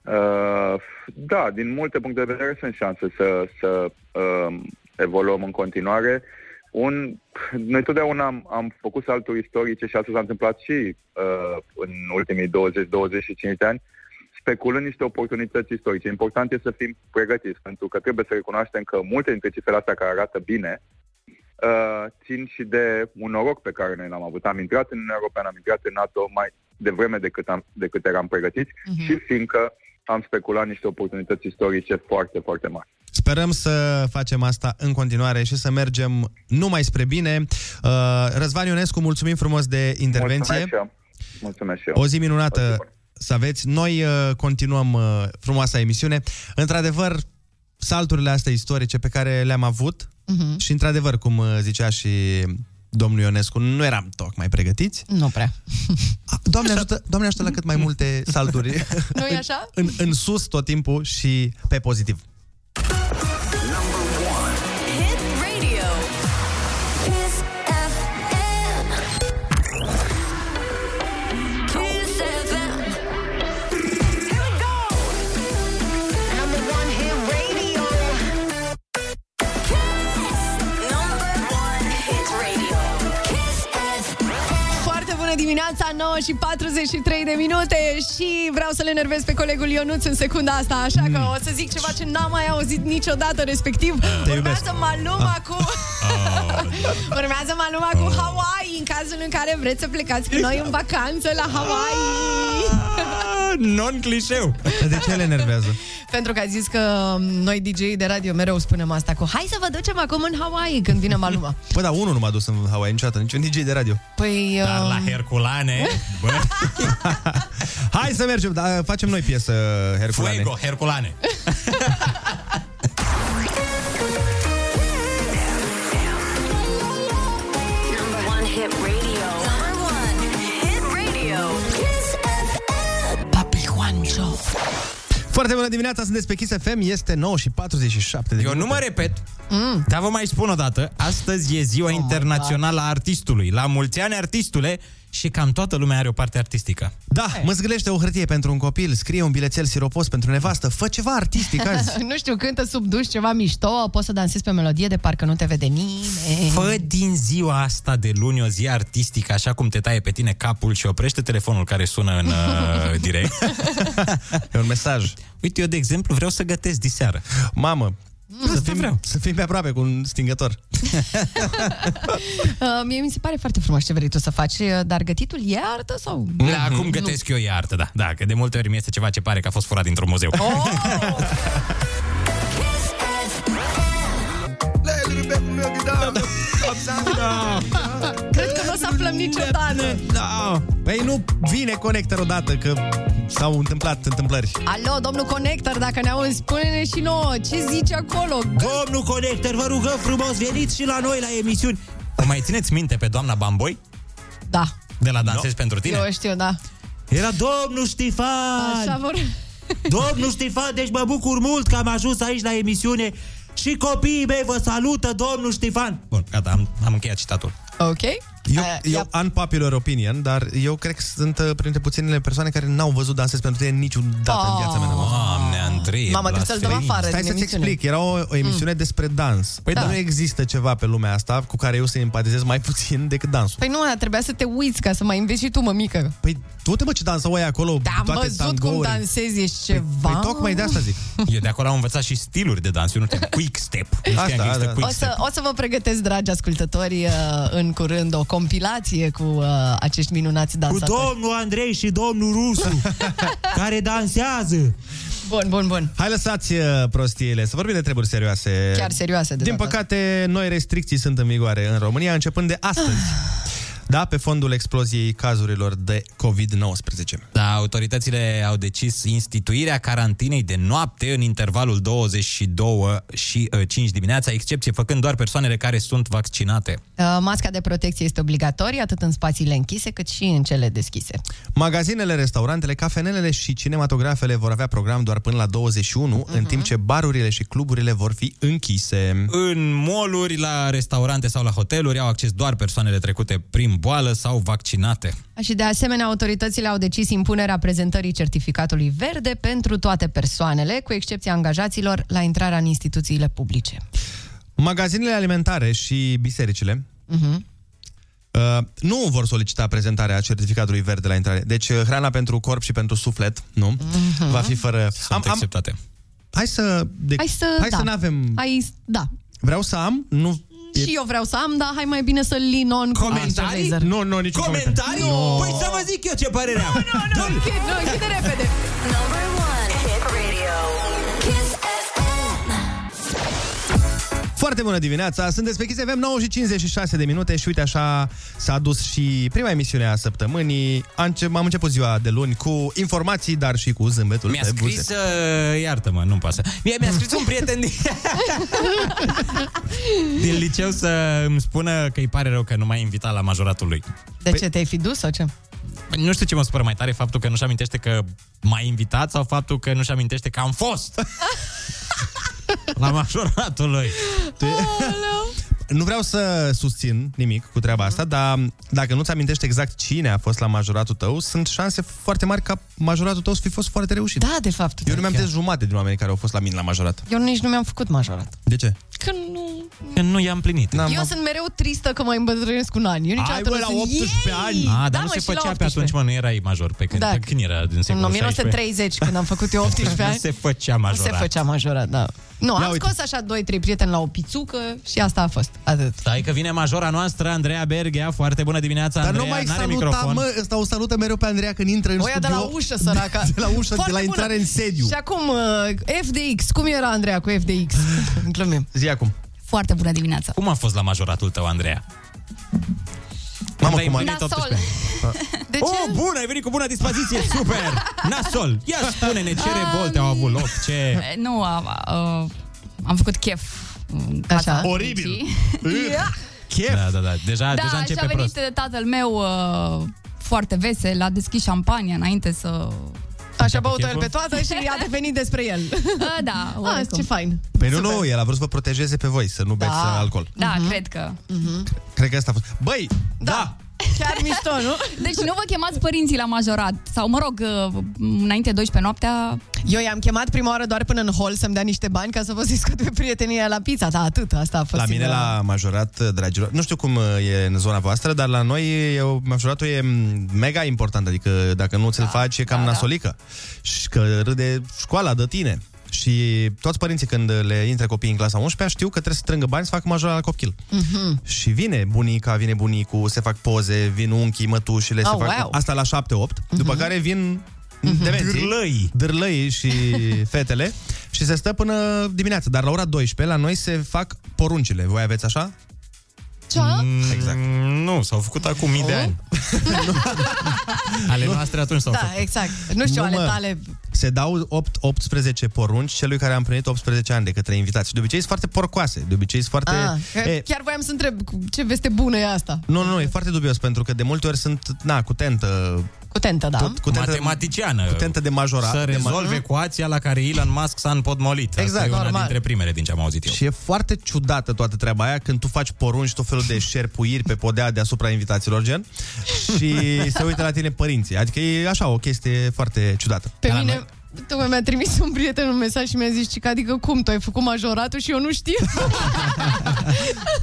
Uh, da, din multe puncte de vedere sunt șanse să, să uh, evoluăm în continuare. Un, noi totdeauna am, am făcut salturi istorice și asta s-a întâmplat și uh, în ultimii douăzeci douăzeci și cinci de ani, speculând niște oportunități istorice. Important este să fim pregătiți, pentru că trebuie să recunoaștem că multe dintre cifrele astea care arată bine uh, țin și de un noroc pe care noi l-am avut. Am intrat în Uniunea Europeană, am intrat în NATO mai devreme decât, am, decât eram pregătiți uh-huh. și fiindcă am speculat niște oportunități istorice foarte, foarte mari. Sperăm să facem asta în continuare și să mergem numai spre bine. Uh, Răzvan Ionescu, mulțumim frumos de intervenție. Mulțumesc și eu. Mulțumesc și eu. O zi minunată. Mulțumesc. Să aveți. Noi uh, continuăm uh, frumoasa emisiune. Într-adevăr, salturile astea istorice pe care le-am avut uh-huh. și, într-adevăr, cum zicea și domnul Ionescu, nu eram tocmai pregătiți. Nu prea. Doamne ajută, Doamne ajută la cât mai multe salturi. Nu-i așa? în, în sus tot timpul și pe pozitiv. Bună dimineața, nouă și patruzeci și trei de minute. Și vreau să le enervez pe colegul Ionuț în secunda asta, așa mm. că o să zic ceva ce n-am mai auzit niciodată, respectiv Te urmează Maluma ah. cu urmează Maluma ah. cu Hawaii, în cazul în care vreți să plecați cu noi în vacanță la Hawaii. ah, Non-clișeu. De ce le enervează? Pentru că a zis că noi D J-ii de radio mereu spunem asta cu hai să vă ducem acum în Hawaii când vine Maluma. Păi da, unul nu m-a dus în Hawaii niciodată, niciun D J de radio. Păi... Dar um... la Herculane... Bă. Hai să mergem, da, facem noi piesă Herculane. Fuego, Herculane. Foarte bună dimineața, sunteți pe Kiss F M, este nouă și patruzeci și șapte de minute. Eu nu mă repet, mm. dar vă mai spun o dată, astăzi e ziua oh, internațională a artistului. La mulți ani, artistule, și cam toată lumea are o parte artistică. Da, hey. Măzgâlește o hârtie pentru un copil, scrie un bilețel siropos pentru nevastă, fă ceva artistic azi. Nu știu, cântă sub duș ceva mișto, poți să dansezi pe melodie de parcă nu te vede nimeni. Fă din ziua asta de luni o zi artistică, așa cum te taie pe tine capul și oprește telefonul care sună în uh, direct. E un mesaj. Uite, eu, de exemplu, vreau să gătesc diseară. Mamă, Să fim, să fim pe aproape cu un stingător. uh, Mie mi se pare foarte frumos ce vrei tu să faci. Dar gătitul e artă sau? Da, mm-hmm. acum gătesc nu. eu e artă, da, da. Că de multe ori mi este ceva ce pare că a fost furat dintr-un muzeu. oh! Cred că nu o să aflăm niciodată. Da. Păi nu vine Connector odată, că s-au întâmplat întâmplări. Alo, domnul Connector, dacă ne auzi, spune-ne și nouă ce zici acolo. Domnul Connector, vă rugăm frumos, veniți și la noi la emisiuni. O mai țineți minte pe doamna Bamboi? Da. De la Dansez no. pentru tine? Eu știu, da. Era domnul Ștefan. Așa vor... Domnul Ștefan, deci mă bucur mult că am ajuns aici la emisiune. Și copiii mei vă salută, domnul Ștefan. Bun, gata, am, am încheiat citatul. Ok. Eu, eu unpopular opinion, dar eu cred că sunt printre puținele persoane care n-au văzut Dansez pentru tine niciodată oh. în viața mea. Doamne, Andrei, Mama, trebuie să-l dăm afară. Stai să-ți explic, era o, o emisiune mm. despre dans. Păi da. Nu există ceva pe lumea asta cu care eu să empatizez mai puțin decât dansul. Păi nu, trebuia să te uiți ca să mai înveți și tu, mămică. Păi du-te, bă, ce dansau aia acolo. Te-am văzut tangouri. Cum dansezi, ești ceva. Păi tocmai de asta zic. Eu de acolo am învățat și stiluri de dans. Eu nu știam quick step. O să vă pregătesc, dragi ascultători, în curând o compilație cu uh, acești minunați dansatori. Cu domnul Andrei și domnul Rusu, care dansează. Bun, bun, bun. Hai, lăsați uh, prostiile, să vorbim de treburi serioase. Chiar serioase. De Din păcate, asta. Noi restricții sunt în vigoare în România, începând de astăzi. Da, pe fondul exploziei cazurilor de covid nouăsprezece. Da, autoritățile au decis instituirea carantinei de noapte în intervalul douăzeci și două și cinci dimineața, excepție făcând doar persoanele care sunt vaccinate. Masca de protecție este obligatorie atât în spațiile închise cât și în cele deschise. Magazinele, restaurantele, cafenelele și cinematografele vor avea program doar până la douăzeci și unu, uh-huh. în timp ce barurile și cluburile vor fi închise. În mall-uri, la restaurante sau la hoteluri au acces doar persoanele trecute prin boală sau vaccinate. Și de asemenea, autoritățile au decis impunerea prezentării certificatului verde pentru toate persoanele, cu excepția angajaților, la intrarea în instituțiile publice. Magazinele alimentare și bisericile uh-huh. uh, nu vor solicita prezentarea certificatului verde la intrare. Deci hrana pentru corp și pentru suflet, nu? Uh-huh. Va fi fără... Sunt am, acceptate. Am... Hai să... De... Hai să, Hai da. să n-avem... Hai... Da. Vreau să am... nu. Și eu vreau să am, dar hai mai bine să-l lin on comentarii. Nu, nu, no, nici comentarii. No. Păi să vă zic eu ce părere am. Nu, nu, nu, închid, nu, închide repede. Number one, hit radio. Kiss F M. Foarte bună dimineața. Sunteți pe Kiss F M, nouă și cincizeci și șase de minute și uite așa s-a dus și prima emisiune a săptămânii. Am început ziua de luni cu informații, dar și cu zâmbetul mi-a pe buze. Mi-a scris, uh, iartă-mă, nu-mi pasă. Mie mi-a scris un prieten din... din liceu să îmi spună că îi pare rău că nu m-a invitat la majoratul lui. De păi... ce, te-ai fi dus sau ce? Nu știu ce mă supără mai tare, faptul că nu-și amintește că m-a invitat sau faptul că nu-și amintește că am fost la majoratul lui. Tu... nu vreau să susțin nimic cu treaba asta, dar dacă nu-ți amintești exact cine a fost la majoratul tău, sunt șanse foarte mari ca majoratul tău să fi fost foarte reușit. Da, de fapt. Eu nu mi-am amintesc jumate din oamenii care au fost la mine la majorat. Eu nici nu mi-am făcut majorat. De ce? Că nu... Că nu i-am plinit. Eu m-am... sunt mereu tristă că mă îmbătrânesc cu un an. Eu niciodată nu sunt... optsprezece ani Ah, dar da, nu mă, se făcea pe atunci, mă, nu erai major. Pe când, da. Pe când era din secolul nouăsprezece treizeci când am făcut eu optsprezece ani Nu se făcea majorat. Nu se făcea majorat, da. Nu, ia am uite. Scos așa doi trei prieteni la o pițucă și asta a fost. Atât. Stai că vine majora noastră, Andreea Berghea. Foarte bună dimineața, Andreea. Dar nu mai saluta, microfon. Mă, ăsta o salută mereu pe Andreea când intră în studio. O ia de la ușă, săraca. De la ușă, de la intrare în sediu. Și acum, F D X. Cum era Andreea cu F D X? Glumim. Zi acum. Foarte bună dimineața. Cum a fost la majoratul tău, Andreea? Mamă, cum ai nasol. De ce? Oh, bun, ai venit cu bună dispoziție, super. Nasol. Ia spune-ne ce revolte um, au avut loc, ce... Nu, uh, uh, am făcut chef. Așa. Oribil. Chef. Da, da, da. Deja, da, deja începe prost. Da, și a venit tatăl meu uh, foarte vesel, a deschis șampania înainte să... Așa a băut-o el pe toată și a devenit despre el. A, da, a, ce fain. Păi nu, nu, el a vrut să vă protejeze pe voi, să nu beți da. alcool. Da, uh-huh. cred că uh-huh. Cred că asta a fost. Băi, da, da. Chiar mișto, nu? Deci nu vă chemați părinții la majorat. Sau, mă rog, înainte doisprezece noaptea. Eu i-am chemat prima oară doar până în hol să-mi dea niște bani ca să vă discut pe prietenia la pizza. Da, atât, asta a fost. La mine la majorat, dragilor, nu știu cum e în zona voastră, dar la noi majoratul e mega important. Adică dacă nu ți-l da, faci, e cam da, nasolică. Și da. Că râde școala de tine. Și toți părinții când le intră copiii în clasa unsprezecea știu că trebuie să strângă bani să facă majorat la copil. Mm-hmm. Și vine bunica, vine bunicul, se fac poze, vin unchii, mătușile, oh, se fac... wow. Asta la șapte opt mm-hmm. după care vin mm-hmm. devenții, dârlăii. dârlăii și fetele și se stă până dimineața. Dar la ora doisprezece la noi se fac poruncile. Voi aveți așa? Exact. Nu, s-au făcut acum mii de ani. Ale noastre atunci s-au făcut. Da, exact. Nu știu, ale tale... Se dau opt optsprezece porunci celui care a împlinit optsprezece ani de către invitați. De obicei sunt foarte porcoase. De obicei sunt foarte... Chiar voiam să întreb ce veste bună e asta. Nu, nu, e foarte dubios, pentru că de multe ori sunt, na, cu tentă... Cu tentă, da. Tot, cu tentă, matematiciană. Cu tentă de majorat. Să rezolve ma- ecuația la care Elon Musk s-a împotmolit. Exact, normal. Asta e una dintre primele din ce am auzit eu. Și e foarte ciudată toată treaba aia când tu faci porunci, tot felul de șerpuiri pe podea deasupra invitațiilor, gen, și se uită la tine părinții. Adică e așa, o chestie foarte ciudată. Pe Dar mine... Tocmai mi-a trimis un prieten un mesaj și mi-a zis că adică cum, tu ai făcut majoratul și eu nu știu.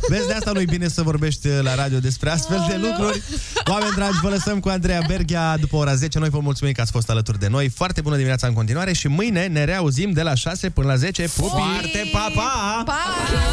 Vezi, de asta nu-i bine să vorbești la radio despre astfel oh, de lucruri. No. Oameni dragi, vă lăsăm cu Andreea Berghea după ora zece. Noi vă mulțumim că ați fost alături de noi. Foarte bună dimineața în continuare și mâine ne reauzim de la șase până la zece. Pupii! Foarte, pa, pa! Pa!